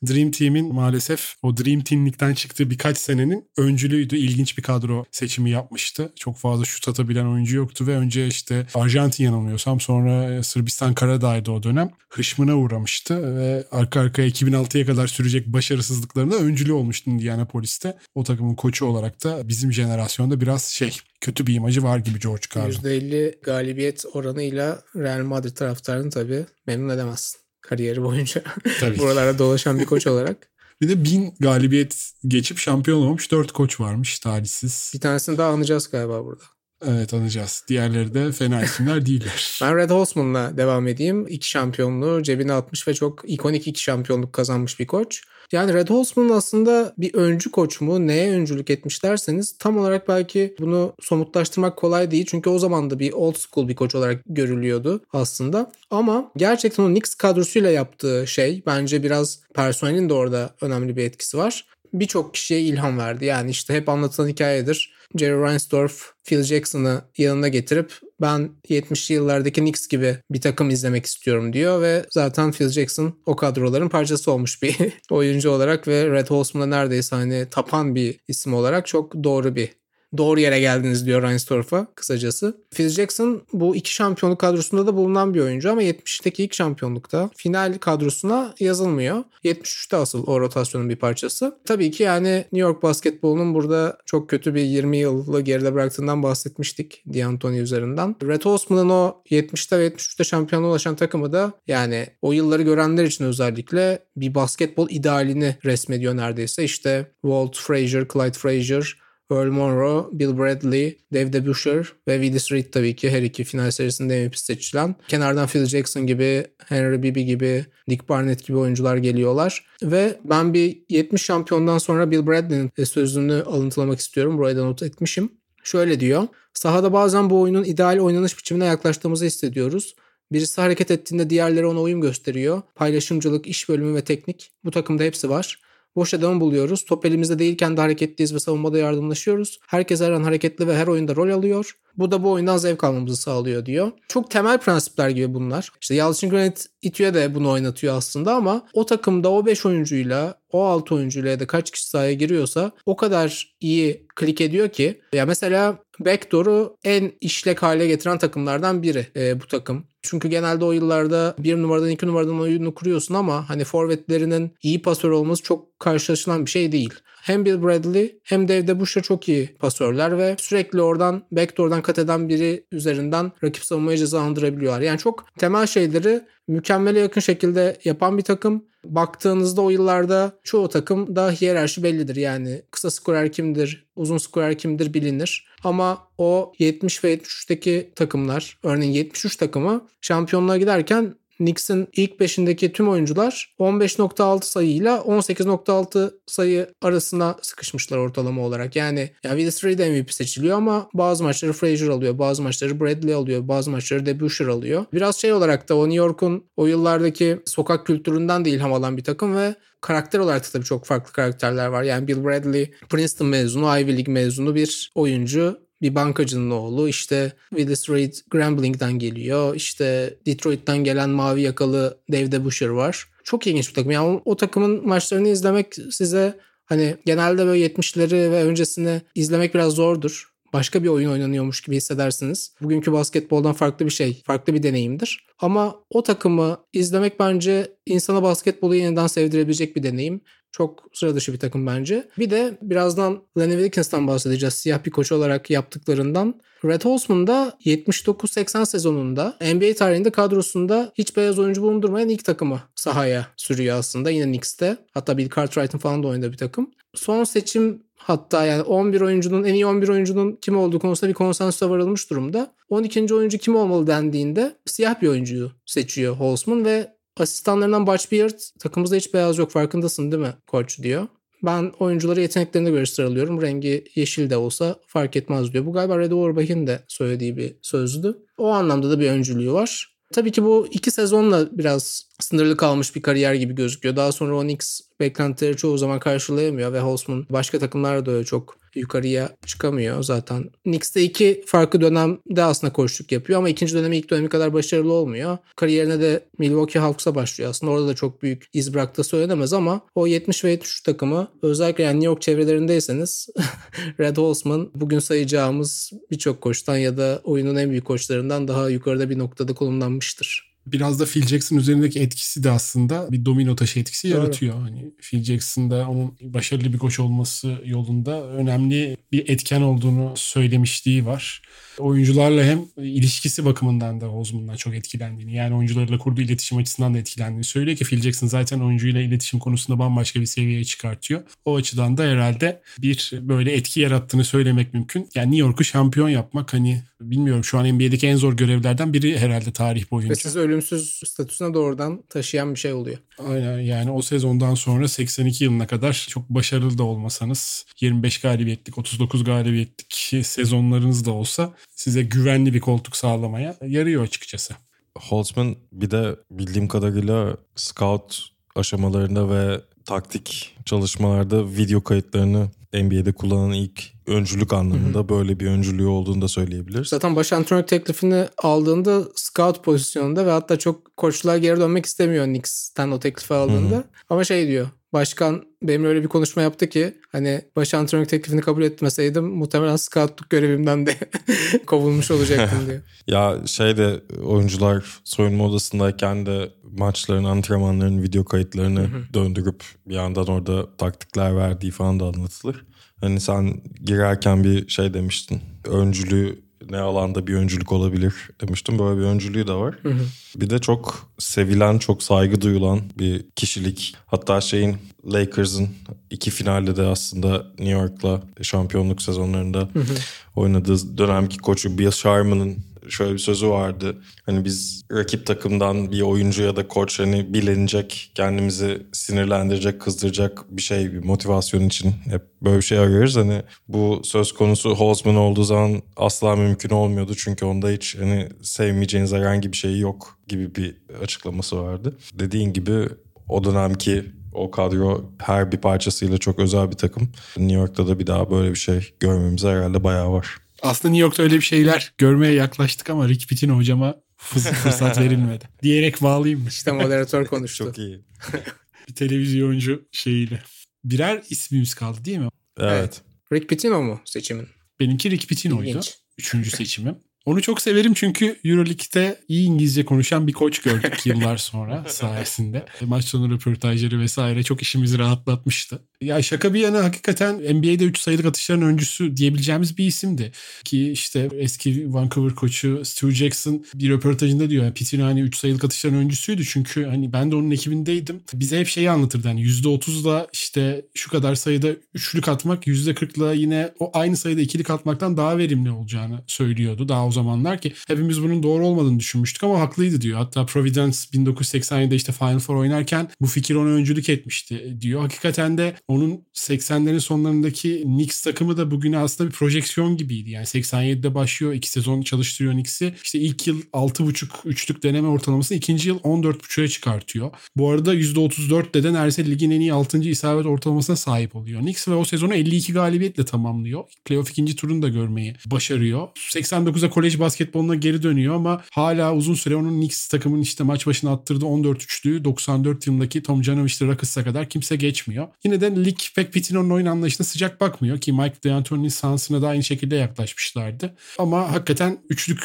Dream Team'in maalesef o Dream Team'likten çıktığı birkaç senenin öncülüydü. İlginç bir kadro seçimi yapmıştı. Çok fazla şut atabilen oyuncu yoktu ve önce işte Arjantin yanılmıyorsam sonra Sırbistan Karadağ'ydı o dönem. Hışmına uğramıştı ve arka arkaya iki bin altıya kadar sürecek başarısızlıklarında öncülü olmuştu Indianapolis'te. O takımın koçu olarak da bizim jenerasyonda biraz şey, kötü bir imajı var gibi George Karl. yüzde elli galibiyet oranıyla Real Madrid taraftarını tabii memnun edemezsin. Kariyeri boyunca buralarda dolaşan bir koç olarak. Bir de bin galibiyet geçip şampiyon olmuş dört koç varmış talihsiz. Bir tanesini daha anacağız galiba burada. Evet, anacağız. Diğerleri de fena isimler değiller. Ben Red Holzman'la devam edeyim. İki şampiyonluğu cebine atmış ve çok ikonik iki şampiyonluk kazanmış bir koç. Yani Red Holzman'ın aslında bir öncü koç mu, neye öncülük etmiş derseniz tam olarak belki bunu somutlaştırmak kolay değil. Çünkü o zaman da bir old school bir koç olarak görülüyordu aslında. Ama gerçekten o Knicks kadrosuyla yaptığı şey, bence biraz personelin de orada önemli bir etkisi var. Birçok kişiye ilham verdi. Yani işte hep anlatılan hikayedir. Jerry Reinsdorf, Phil Jackson'ı yanına getirip ben yetmişli yıllardaki Knicks gibi bir takım izlemek istiyorum diyor ve zaten Phil Jackson o kadroların parçası olmuş bir oyuncu olarak ve Red Holzman'la neredeyse hani tapan bir isim olarak çok doğru bir doğru yere geldiniz diyor Reinsdorf'a kısacası. Phil Jackson bu iki şampiyonluk kadrosunda da bulunan bir oyuncu ama yetmiş üçteki ilk şampiyonlukta final kadrosuna yazılmıyor. yetmiş üçte asıl o rotasyonun bir parçası. Tabii ki yani New York basketbolunun burada çok kötü bir yirmi yılı geride bıraktığından bahsetmiştik D'Antoni üzerinden. Red Osman'ın o yetmişte ve yetmiş üçte şampiyonluğa ulaşan takımı da yani o yılları görenler için özellikle bir basketbol idealini resmediyor neredeyse. İşte Walt Frazier, Clyde Frazier, Earl Monroe, Bill Bradley, Dave DeBusschere ve Willis Reed tabii ki her iki final serisinde M V P seçilen. Kenardan Phil Jackson gibi, Henry Bibby gibi, Dick Barnett gibi oyuncular geliyorlar. Ve ben bir yetmiş şampiyondan sonra Bill Bradley'nin sözünü alıntılamak istiyorum. Buraya da not etmişim. Şöyle diyor. Sahada bazen bu oyunun ideal oynanış biçimine yaklaştığımızı hissediyoruz. Birisi hareket ettiğinde diğerleri ona uyum gösteriyor. Paylaşımcılık, iş bölümü ve teknik. Bu takımda hepsi var. Boş adamı buluyoruz. Top elimizde değilken de hareketliyiz ve savunmada yardımlaşıyoruz. Herkes her an hareketli ve her oyunda rol alıyor. Bu da bu oyundan zevk almamızı sağlıyor diyor. Çok temel prensipler gibi bunlar. İşte Yalçın Granit İTÜ'ye de bunu oynatıyor aslında ama o takımda o beş oyuncuyla, o altı oyuncuyla ya da kaç kişi sahaya giriyorsa o kadar iyi klik ediyor ki. Ya mesela backdoor'u en işlek hale getiren takımlardan biri e, bu takım. Çünkü genelde o yıllarda bir numaradan iki numaradan oyunu kuruyorsun ama hani forvetlerinin iyi pasör olması çok karşılaşılan bir şey değil. Hem Bill Bradley hem Dave DeBusschere çok iyi pasörler ve sürekli oradan backdoor'dan kat eden biri üzerinden rakip savunmayı cezalandırabiliyorlar. Yani çok temel şeyleri mükemmele yakın şekilde yapan bir takım. Baktığınızda o yıllarda çoğu takımda hiyerarşi bellidir. Yani kısa skorer kimdir, uzun skorer kimdir bilinir. Ama o yetmiş ve yetmiş üçteki takımlar, örneğin yetmiş üç takımı şampiyonluğa giderken Knicks'in ilk beşindeki tüm oyuncular on beş nokta altı sayıyla on sekiz nokta altı sayı arasına sıkışmışlar ortalama olarak. Yani, yani Willis Reed M V P seçiliyor ama bazı maçları Frazier alıyor, bazı maçları Bradley alıyor, bazı maçları DeBusschere alıyor. Biraz şey olarak da o New York'un o yıllardaki sokak kültüründen de ilham alan bir takım ve karakter olarak da tabii çok farklı karakterler var. Yani Bill Bradley, Princeton mezunu, Ivy League mezunu bir oyuncu. Bir bankacının oğlu, işte Willis Reed Grambling'den geliyor, işte Detroit'ten gelen mavi yakalı Dave DeBusschere var. Çok ilginç bir takım. Yani o, o takımın maçlarını izlemek size hani genelde böyle yetmişleri ve öncesini izlemek biraz zordur. Başka bir oyun oynanıyormuş gibi hissedersiniz. Bugünkü basketboldan farklı bir şey, farklı bir deneyimdir. Ama o takımı izlemek bence insana basketbolu yeniden sevdirebilecek bir deneyim. Çok sıra dışı bir takım bence. Bir de birazdan Lenny Wilkins'tan bahsedeceğiz. Siyah bir koç olarak yaptıklarından. Red Holzman da yetmiş dokuz seksen sezonunda N B A tarihinde kadrosunda hiç beyaz oyuncu bulundurmayan ilk takımı sahaya sürüyor aslında. Yine Knicks'te. Hatta Bill Cartwright'ın falan da oynadığı bir takım. Son seçim hatta yani on bir oyuncunun, en iyi on bir oyuncunun kim olduğu konusunda bir konsensüse varılmış durumda. on ikinci oyuncu kim olmalı dendiğinde siyah bir oyuncuyu seçiyor Holzman ve asistanlarından Bob Spear takımımızda hiç beyaz yok farkındasın değil mi koç diyor. Ben oyuncuları yeteneklerine göre sıralıyorum. Rengi yeşil de olsa fark etmez diyor. Bu galiba Red Auerbach'in de söylediği bir sözdü. O anlamda da bir öncülüğü var. Tabii ki bu iki sezonla biraz sınırlı kalmış bir kariyer gibi gözüküyor. Daha sonra Knicks beklentileri çoğu zaman karşılayamıyor ve Holzman başka takımlarda da öyle çok yukarıya çıkamıyor zaten. Knicks'te iki farklı dönemde aslında koçluk yapıyor ama ikinci dönemi ilk dönemi kadar başarılı olmuyor. Kariyerine de Milwaukee Hawks'a başlıyor aslında. Orada da çok büyük iz bıraktı söylenemez ama o yetmiş ve yetmiş üç takımı özellikle yani New York çevrelerindeyseniz Red Holzman bugün sayacağımız birçok koçtan ya da oyunun en büyük koçlarından daha yukarıda bir noktada konumlanmıştır. Biraz da Phil Jackson üzerindeki etkisi de aslında bir domino taşı etkisi Doğru. yaratıyor. Hani Phil Jackson'da onun başarılı bir koç olması yolunda önemli bir etken olduğunu söylemişliği var. Oyuncularla hem ilişkisi bakımından da Holzman'dan çok etkilendiğini, yani oyuncularla kurduğu iletişim açısından da etkilendiğini söylüyor ki Phil Jackson zaten oyuncuyla iletişim konusunda bambaşka bir seviyeye çıkartıyor. O açıdan da herhalde bir böyle etki yarattığını söylemek mümkün. Yani New York'u şampiyon yapmak hani bilmiyorum şu an N B A'deki en zor görevlerden biri herhalde tarih boyunca. Ve siz ölümsüz statüsüne doğrudan taşıyan bir şey oluyor. Aynen yani o sezondan sonra seksen iki yılına kadar çok başarılı da olmasanız yirmi beş galibiyetlik, otuz dokuz galibiyetlik sezonlarınız da olsa size güvenli bir koltuk sağlamaya yarıyor açıkçası. Holzman bir de bildiğim kadarıyla scout aşamalarında ve taktik çalışmalarda video kayıtlarını N B A'de kullanan ilk öncülük anlamında Hı-hı. böyle bir öncülüğü olduğunu da söyleyebiliriz. Zaten baş antrenör teklifini aldığında scout pozisyonunda ve hatta çok koçluğa geri dönmek istemiyor Knicks'ten o teklifi aldığında. Hı-hı. Ama şey diyor. başkan benimle öyle bir konuşma yaptı ki hani baş antrenörlük teklifini kabul etmeseydim muhtemelen scoutluk görevimden de kovulmuş olacaktım diyor. Ya şey de oyuncular soyunma odasındayken de maçların, antrenmanların video kayıtlarını Hı-hı. döndürüp bir yandan orada taktikler verdiği falan da anlatılır. Hani sen girerken bir şey demiştin. Öncülüğü ne alanda bir öncülük olabilir demiştim. Böyle bir öncülüğü de var. Hı hı. Bir de çok sevilen, çok saygı duyulan bir kişilik. Hatta şeyin Lakers'ın iki finalde de aslında New York'la şampiyonluk sezonlarında hı hı. oynadığı dönemki koçu Bill Sharman'ın şöyle bir sözü vardı. Hani biz rakip takımdan bir oyuncu ya da koç hani bilenecek, kendimizi sinirlendirecek, kızdıracak bir şey, bir motivasyon için hep böyle bir şey arıyoruz. Hani bu söz konusu Holzman olduğu zaman asla mümkün olmuyordu. Çünkü onda hiç hani sevmeyeceğiniz herhangi bir şey yok gibi bir açıklaması vardı. Dediğin gibi o dönemki o kadro her bir parçasıyla çok özel bir takım. New York'ta da bir daha böyle bir şey görmemize herhalde bayağı var. Aslında New York'ta öyle bir şeyler görmeye yaklaştık ama Rick Pitino hocama fırsat verilmedi. Diyerek bağlayayım mı? İşte moderatör konuştu. Çok iyi. Bir televizyoncu şeyiyle. Birer ismimiz kaldı değil mi? Evet. Evet. Rick Pitino mu seçimin? Benimki Rick Pitino'ydu. İlginç. Üçüncü seçimim. Onu çok severim çünkü Euroleague'de iyi İngilizce konuşan bir koç gördük yıllar sonra sayesinde. Maç sonu röportajları vesaire çok işimizi rahatlatmıştı. Ya şaka bir yana hakikaten N B A'de üç sayılık atışların öncüsü diyebileceğimiz bir isimdi. Ki işte eski Vancouver koçu Stu Jackson bir röportajında diyor yani Pitino hani üç sayılık atışların öncüsüydü. Çünkü hani ben de onun ekibindeydim. Bize hep şeyi anlatırdı hani yüzde otuzla işte şu kadar sayıda üçlük atmak yüzde kırkla yine o aynı sayıda ikilik atmaktan daha verimli olacağını söylüyordu. Daha zamanlar ki hepimiz bunun doğru olmadığını düşünmüştük ama haklıydı diyor. Hatta Providence bin dokuz yüz seksen yedide işte Final Four oynarken bu fikir ona öncülük etmişti diyor. Hakikaten de onun seksenlerin sonlarındaki Knicks takımı da bugüne aslında bir projeksiyon gibiydi. Yani seksen yedide başlıyor. iki sezon çalıştırıyor Knicks'i. İşte ilk yıl altı buçuk üçlük deneme ortalamasını ikinci yıl on dört buçuğa çıkartıyor. Bu arada yüzde otuz dört deden neredeyse ligin en iyi altıncı isabet ortalamasına sahip oluyor Knicks ve o sezonu elli iki galibiyetle tamamlıyor. Playoff ikinci turunu da görmeyi başarıyor. seksen dokuza kolej basketboluna geri dönüyor ama hala uzun süre onun Knicks takımının işte maç başına attırdığı on dört üçlüğü doksan dört yılındaki Tomjanovic'li Rockets'a kadar kimse geçmiyor. Yine de lig pek Pitino'nun oyun anlayışına sıcak bakmıyor ki Mike D'Antoni'nin sansına da aynı şekilde yaklaşmışlardı. Ama hakikaten üçlük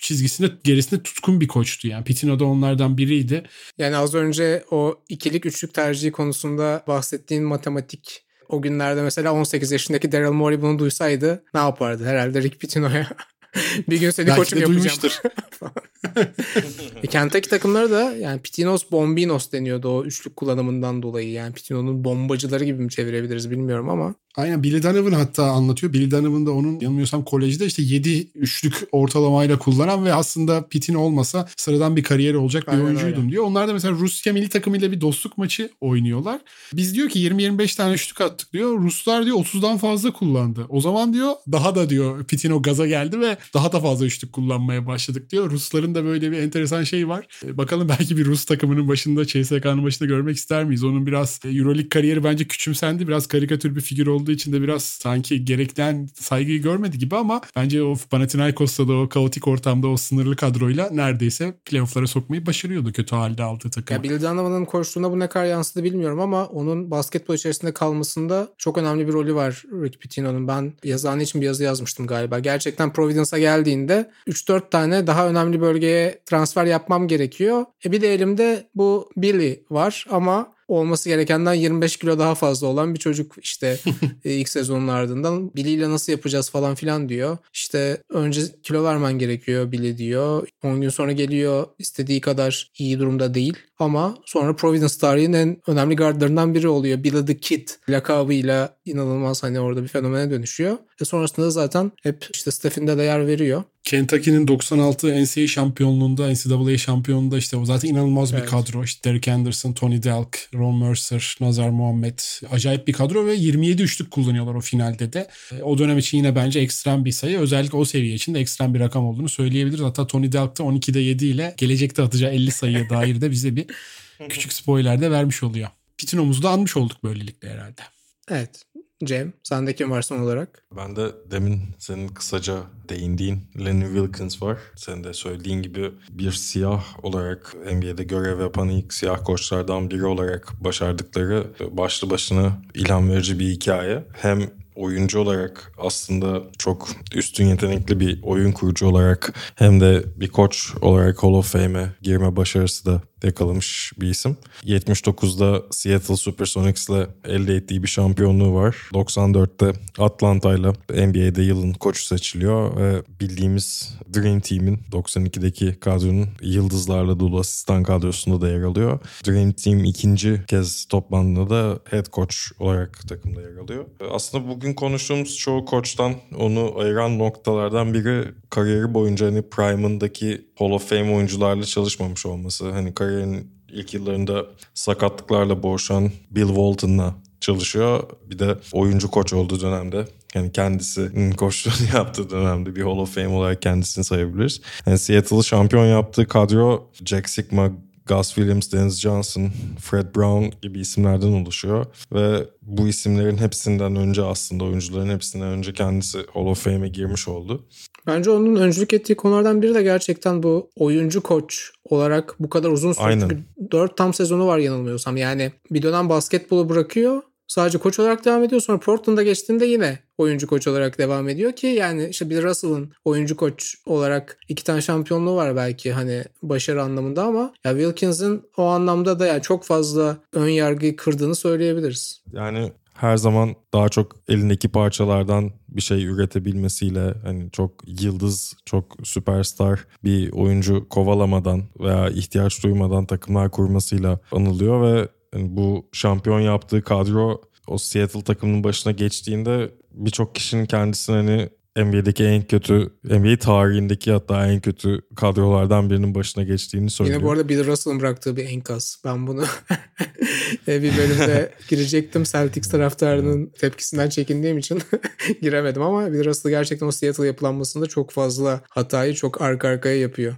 çizgisinde gerisinde tutkun bir koçtu yani. Pitino da onlardan biriydi. Yani az önce o ikilik üçlük tercihi konusunda bahsettiğin matematik o günlerde mesela on sekiz yaşındaki Daryl Morey bunu duysaydı ne yapardı? Herhalde Rick Pitino'ya bir gün seni belki koçum yapacağım. e, Kentteki takımları da yani Pitinos Bombinos deniyordu o üçlük kullanımından dolayı. Yani Pitino'nun bombacıları gibi mi çevirebiliriz bilmiyorum ama. Aynen Billy Donovan hatta anlatıyor. Billy Donovan da onun yanılmıyorsam kolejde işte yedi üçlük ortalamayla kullanan ve aslında Pitino olmasa sıradan bir kariyeri olacak bir aynen oyuncuydum öyle diyor. Onlar da mesela Rusya milli takımıyla bir dostluk maçı oynuyorlar. Biz diyor ki yirmi yirmi beş tane üçlük attık diyor. Ruslar diyor otuzdan fazla kullandı. O zaman diyor daha da diyor Pitino gaza geldi ve daha da fazla üçlük kullanmaya başladık diyor. Rusların da böyle bir enteresan şey var. Bakalım belki bir Rus takımının başında C S K A'nın başında görmek ister miyiz? Onun biraz Euroleague kariyeri bence küçümsendi. Biraz karikatür bir figür oldu. Olduğu için de biraz sanki gerekten saygıyı görmedi gibi ama bence o Panathinaikos'ta da o kaotik ortamda o sınırlı kadroyla neredeyse playoff'lara sokmayı başarıyordu kötü halde aldığı takım. Ya Billy Donovan'ın koştuğuna bu ne kadar yansıdı bilmiyorum ama onun basketbol içerisinde kalmasında çok önemli bir rolü var Rick Pitino'nun. Ben yazıhane için bir yazı yazmıştım galiba. Gerçekten Providence'a geldiğinde üç dört tane daha önemli bölgeye transfer yapmam gerekiyor. E bir de elimde bu Billy var ama olması gerekenden yirmi beş kilo daha fazla olan bir çocuk işte ilk sezonun ardından Billy ile nasıl yapacağız falan filan diyor. İşte önce kilo vermen gerekiyor Billy diyor. on gün sonra geliyor istediği kadar iyi durumda değil ama sonra Providence tarihinin en önemli guardlarından biri oluyor. Billy the Kid lakabıyla inanılmaz hani orada bir fenomene dönüşüyor. E sonrasında zaten hep işte Stephen'de de yer veriyor. Kentucky'nin doksan altı N C A A şampiyonluğunda, N C A A şampiyonluğunda işte o zaten inanılmaz evet. bir kadro. İşte Derek Anderson, Tony Delk, Ron Mercer, Nazar Muhammed. Acayip bir kadro ve yirmi yedi üçlük kullanıyorlar o finalde de. O dönem için yine bence ekstrem bir sayı. Özellikle o seviye için de ekstrem bir rakam olduğunu söyleyebiliriz. Hatta Tony Delk'ta on ikide yedi ile gelecekte atacağı elli sayıya dair de bize bir küçük spoiler de vermiş oluyor. Pitino'muzu da anmış olduk böylelikle herhalde. Evet. Cem, sende kim var son olarak? Ben de demin senin kısaca değindiğin Lenny Wilkins var. Sen de söylediğin gibi bir siyah olarak N B A'de görev yapan ilk siyah koçlardan biri olarak başardıkları başlı başına ilham verici bir hikaye. Hem oyuncu olarak aslında çok üstün yetenekli bir oyun kurucu olarak hem de bir koç olarak Hall of Fame'e girme başarısı da yakalamış bir isim. yetmiş dokuzda Seattle SuperSonics'le elde ettiği bir şampiyonluğu var. doksan dörtte Atlanta'yla N B A'de yılın koçu seçiliyor ve bildiğimiz Dream Team'in doksan ikideki kadronun yıldızlarla dolu asistan kadrosunda da yer alıyor. Dream Team ikinci kez top bandında da head coach olarak takımda yer alıyor. Aslında bugün konuştuğumuz çoğu koçtan onu ayıran noktalardan biri kariyeri boyunca hani prime'ındaki Hall of Fame oyuncularla çalışmamış olması. Hani kariyerinin ilk yıllarında sakatlıklarla boğuşan Bill Walton'la çalışıyor. Bir de oyuncu koç olduğu dönemde, yani kendisinin koçluğunu yaptığı dönemde bir Hall of Fame olarak kendisini sayabiliriz. Yani Seattle'ı şampiyon yaptığı kadro Jack Sigma, Gus Williams, Dennis Johnson, Fred Brown gibi isimlerden oluşuyor. Ve bu isimlerin hepsinden önce aslında oyuncuların hepsinden önce kendisi Hall of Fame'e girmiş oldu. Bence onun öncülük ettiği konulardan biri de gerçekten bu oyuncu koç olarak bu kadar uzun süredir. dört tam sezonu var yanılmıyorsam. Yani bir dönem basketbolu bırakıyor. Sadece koç olarak devam ediyor. Sonra Portland'a geçtiğinde yine oyuncu koç olarak devam ediyor ki yani işte bir Russell'ın oyuncu koç olarak iki tane şampiyonluğu var belki hani başarı anlamında ama ya Wilkins'in o anlamda da yani çok fazla ön yargıyı kırdığını söyleyebiliriz. Yani her zaman daha çok elindeki parçalardan bir şey üretebilmesiyle hani çok yıldız, çok süperstar bir oyuncu kovalamadan veya ihtiyaç duymadan takımlar kurmasıyla anılıyor ve yani bu şampiyon yaptığı kadro o Seattle takımının başına geçtiğinde birçok kişinin kendisini hani N B A'deki en kötü, N B A tarihindeki hatta en kötü kadrolardan birinin başına geçtiğini söylüyor. Yine bu arada Bill Russell'ın bıraktığı bir enkaz. Ben bunu bir bölümde girecektim. Celtics taraftarının tepkisinden çekindiğim için giremedim ama Bill Russell gerçekten o Seattle yapılanmasında çok fazla hatayı çok arka arkaya yapıyor.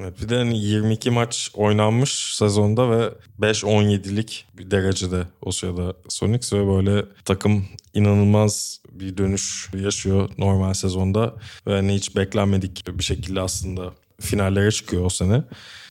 Evet, bir de hani yirmi iki maç oynanmış sezonda ve beş on yedilik bir derecede o sırada Sonics ve böyle takım inanılmaz bir dönüş yaşıyor normal sezonda ve hani hiç beklenmedik bir şekilde aslında finallere çıkıyor o sene.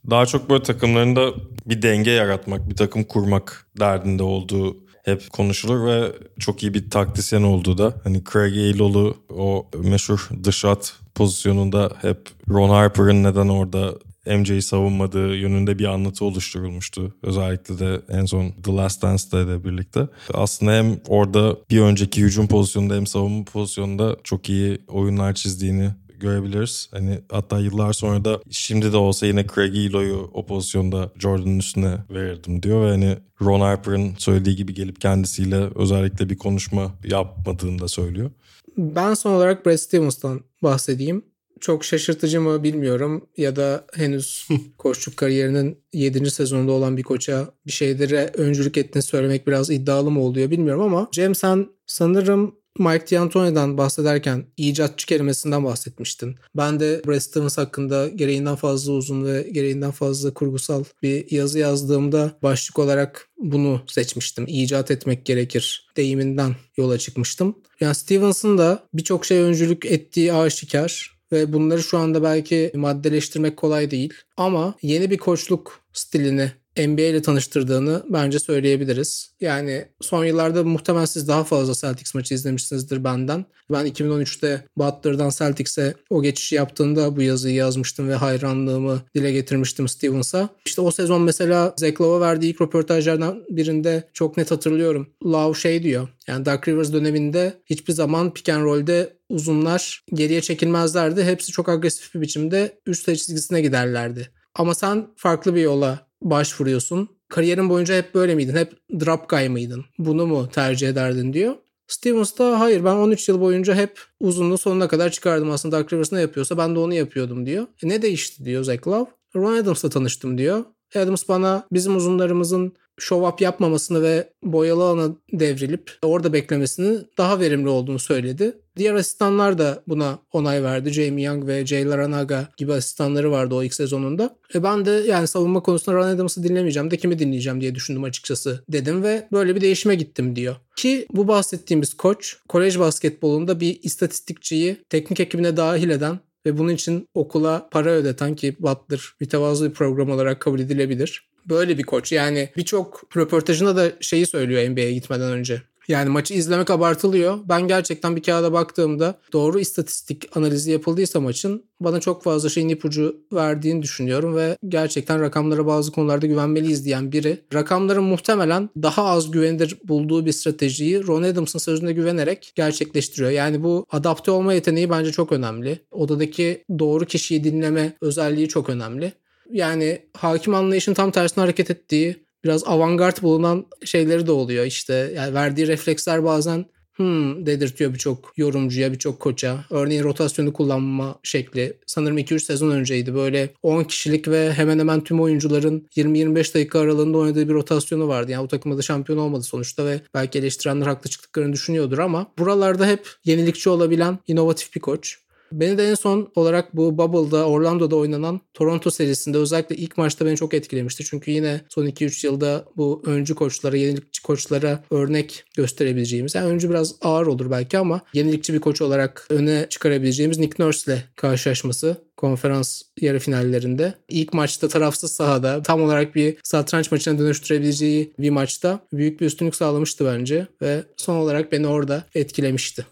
Daha çok böyle takımlarında bir denge yaratmak, bir takım kurmak derdinde olduğu hep konuşulur ve çok iyi bir taktisyen olduğu da hani Craig Aylol'u o meşhur dış at pozisyonunda hep Ron Harper'ın neden orada M J'yi savunmadığı yönünde bir anlatı oluşturulmuştu. Özellikle de en son The Last Dance'de de birlikte. Aslında hem orada bir önceki hücum pozisyonunda hem savunma pozisyonunda çok iyi oyunlar çizdiğini görebiliriz. Hani hatta yıllar sonra da şimdi de olsa yine Craig Elo'yu o pozisyonda Jordan'ın üstüne verirdim diyor ve hani Ron Harper'ın söylediği gibi gelip kendisiyle özellikle bir konuşma yapmadığını da söylüyor. Ben son olarak Brad Stevens'tan bahsedeyim. Çok şaşırtıcı mı bilmiyorum ya da henüz koçluk kariyerinin yedinci sezonunda olan bir koça bir şeylere öncülük ettiğini söylemek biraz iddialı mı oluyor bilmiyorum ama Cem sen sanırım Mike D'Antoni'den bahsederken icatçı kelimesinden bahsetmiştin. Ben de Brad Stevens hakkında gereğinden fazla uzun ve gereğinden fazla kurgusal bir yazı yazdığımda başlık olarak bunu seçmiştim. İcat etmek gerekir deyiminden yola çıkmıştım. Yani Stevens'ın da birçok şeye öncülük ettiği aşikar ve bunları şu anda belki maddeleştirmek kolay değil. Ama yeni bir koçluk stilini N B A ile tanıştırdığını bence söyleyebiliriz. Yani son yıllarda muhtemelen siz daha fazla Celtics maçı izlemişsinizdir benden. Ben iki bin on üçte Butler'dan Celtics'e o geçişi yaptığında bu yazıyı yazmıştım ve hayranlığımı dile getirmiştim Stevens'a. İşte o sezon mesela Zach Love'a verdiği ilk röportajlardan birinde çok net hatırlıyorum. Love şey diyor, yani Doc Rivers döneminde hiçbir zaman pick and roll'de uzunlar geriye çekilmezlerdi. Hepsi çok agresif bir biçimde üst sayı çizgisine giderlerdi. Ama sen farklı bir yola başvuruyorsun. Kariyerin boyunca hep böyle miydin? Hep drop guy mıydın? Bunu mu tercih ederdin diyor. Stevens da hayır ben on üç yıl boyunca hep uzunluğu sonuna kadar çıkardım. Aslında Doc Rivers ne yapıyorsa ben de onu yapıyordum diyor. E ne değişti diyor Zach Love. Ron Adams'la tanıştım diyor. Adams bana bizim uzunlarımızın show up yapmamasını ve boyalı alana devrilip orada beklemesini daha verimli olduğunu söyledi. Diğer asistanlar da buna onay verdi. Jamie Young ve Jay Larranaga gibi asistanları vardı o ilk sezonunda. E ben de yani savunma konusunda Ron Adams'ı dinlemeyeceğim de kimi dinleyeceğim diye düşündüm açıkçası dedim ve böyle bir değişime gittim diyor. Ki bu bahsettiğimiz koç, kolej basketbolunda bir istatistikçiyi teknik ekibine dahil eden ve bunun için okula para ödeten, ki Butler mütevazı bir program olarak kabul edilebilir. Böyle bir koç. Yani birçok röportajında da şeyi söylüyor N B A'ye gitmeden önce. Yani maçı izlemek abartılıyor. Ben gerçekten bir kağıda baktığımda doğru istatistik analizi yapıldıysa maçın bana çok fazla şeyin ipucu verdiğini düşünüyorum ve gerçekten rakamlara bazı konularda güvenmeliyiz diyen biri, rakamların muhtemelen daha az güvenilir bulduğu bir stratejiyi Ron Adams'ın sözüne güvenerek gerçekleştiriyor. Yani bu adapte olma yeteneği bence çok önemli. Odadaki doğru kişiyi dinleme özelliği çok önemli. Yani hakim anlayışın tam tersine hareket ettiği, biraz avantgard bulunan şeyleri de oluyor işte. Yani verdiği refleksler bazen hmm dedirtiyor birçok yorumcuya, birçok koça. Örneğin rotasyonu kullanma şekli. Sanırım iki üç sezon önceydi. Böyle on kişilik ve hemen hemen tüm oyuncuların yirmi yirmi beş dakika aralığında oynadığı bir rotasyonu vardı. Yani o takımda da şampiyon olmadı sonuçta ve belki eleştirenler haklı çıktıklarını düşünüyordur ama buralarda hep yenilikçi olabilen inovatif bir koç. Beni de en son olarak bu Bubble'da, Orlando'da oynanan Toronto serisinde özellikle ilk maçta beni çok etkilemişti. Çünkü yine son iki üç yılda bu öncü koçlara, yenilikçi koçlara örnek gösterebileceğimiz, yani öncü biraz ağır olur belki ama yenilikçi bir koç olarak öne çıkarabileceğimiz Nick Nurse'le karşılaşması konferans yarı finallerinde. İlk maçta tarafsız sahada tam olarak bir satranç maçına dönüştürebileceği bir maçta büyük bir üstünlük sağlamıştı bence ve son olarak beni orada etkilemişti.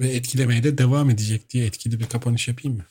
Ve etkilemeye de devam edecek diye etkili bir kapanış yapayım mı?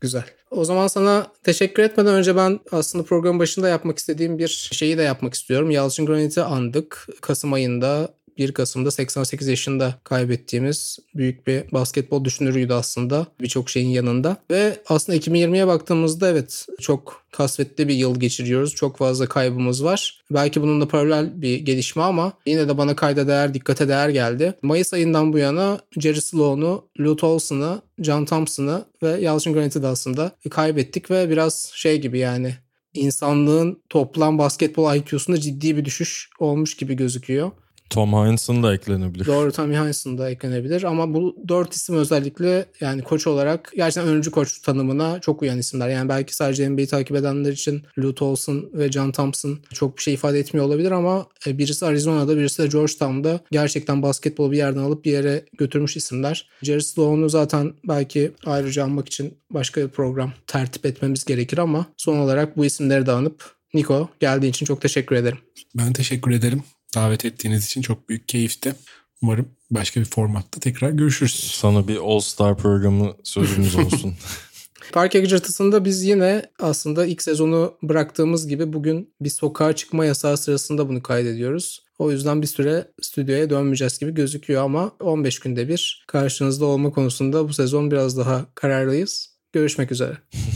Güzel. O zaman sana teşekkür etmeden önce ben aslında programın başında yapmak istediğim bir şeyi de yapmak istiyorum. Yalçın Granit'i andık. Kasım ayında, bir Kasım'da seksen sekiz yaşında kaybettiğimiz büyük bir basketbol düşünürüydü aslında birçok şeyin yanında. Ve aslında iki bin yirmiye baktığımızda evet çok kasvetli bir yıl geçiriyoruz. Çok fazla kaybımız var. Belki bununla paralel bir gelişme ama yine de bana kayda değer, dikkate değer geldi. Mayıs ayından bu yana Jerry Sloan'u, Lou Tolson'u, John Thompson'u ve Yalçın Granit'i de aslında kaybettik ve biraz şey gibi, yani insanlığın toplam basketbol I Q'sunda ciddi bir düşüş olmuş gibi gözüküyor. Tom Hines'ın da eklenebilir. Doğru, Tom Hines'ın da eklenebilir ama bu dört isim özellikle yani koç olarak gerçekten öncü koç tanımına çok uyan isimler. Yani belki sadece N B A'yi takip edenler için Lou Tolson ve John Thompson çok bir şey ifade etmiyor olabilir ama birisi Arizona'da, birisi de Georgetown'da gerçekten basketbolu bir yerden alıp bir yere götürmüş isimler. Jerry Sloan'u zaten belki ayrıca anmak için başka bir program tertip etmemiz gerekir ama son olarak bu isimleri de anıp, Niko, geldiğin için çok teşekkür ederim. Ben teşekkür ederim. Davet ettiğiniz için çok büyük keyifti. Umarım başka bir formatta tekrar görüşürüz. Sana bir All Star programı sözümüz olsun. Parke Gıcırtısı'nda biz yine aslında ilk sezonu bıraktığımız gibi bugün bir sokağa çıkma yasağı sırasında bunu kaydediyoruz. O yüzden bir süre stüdyoya dönmeyeceğiz gibi gözüküyor ama on beş günde bir karşınızda olma konusunda bu sezon biraz daha kararlıyız. Görüşmek üzere.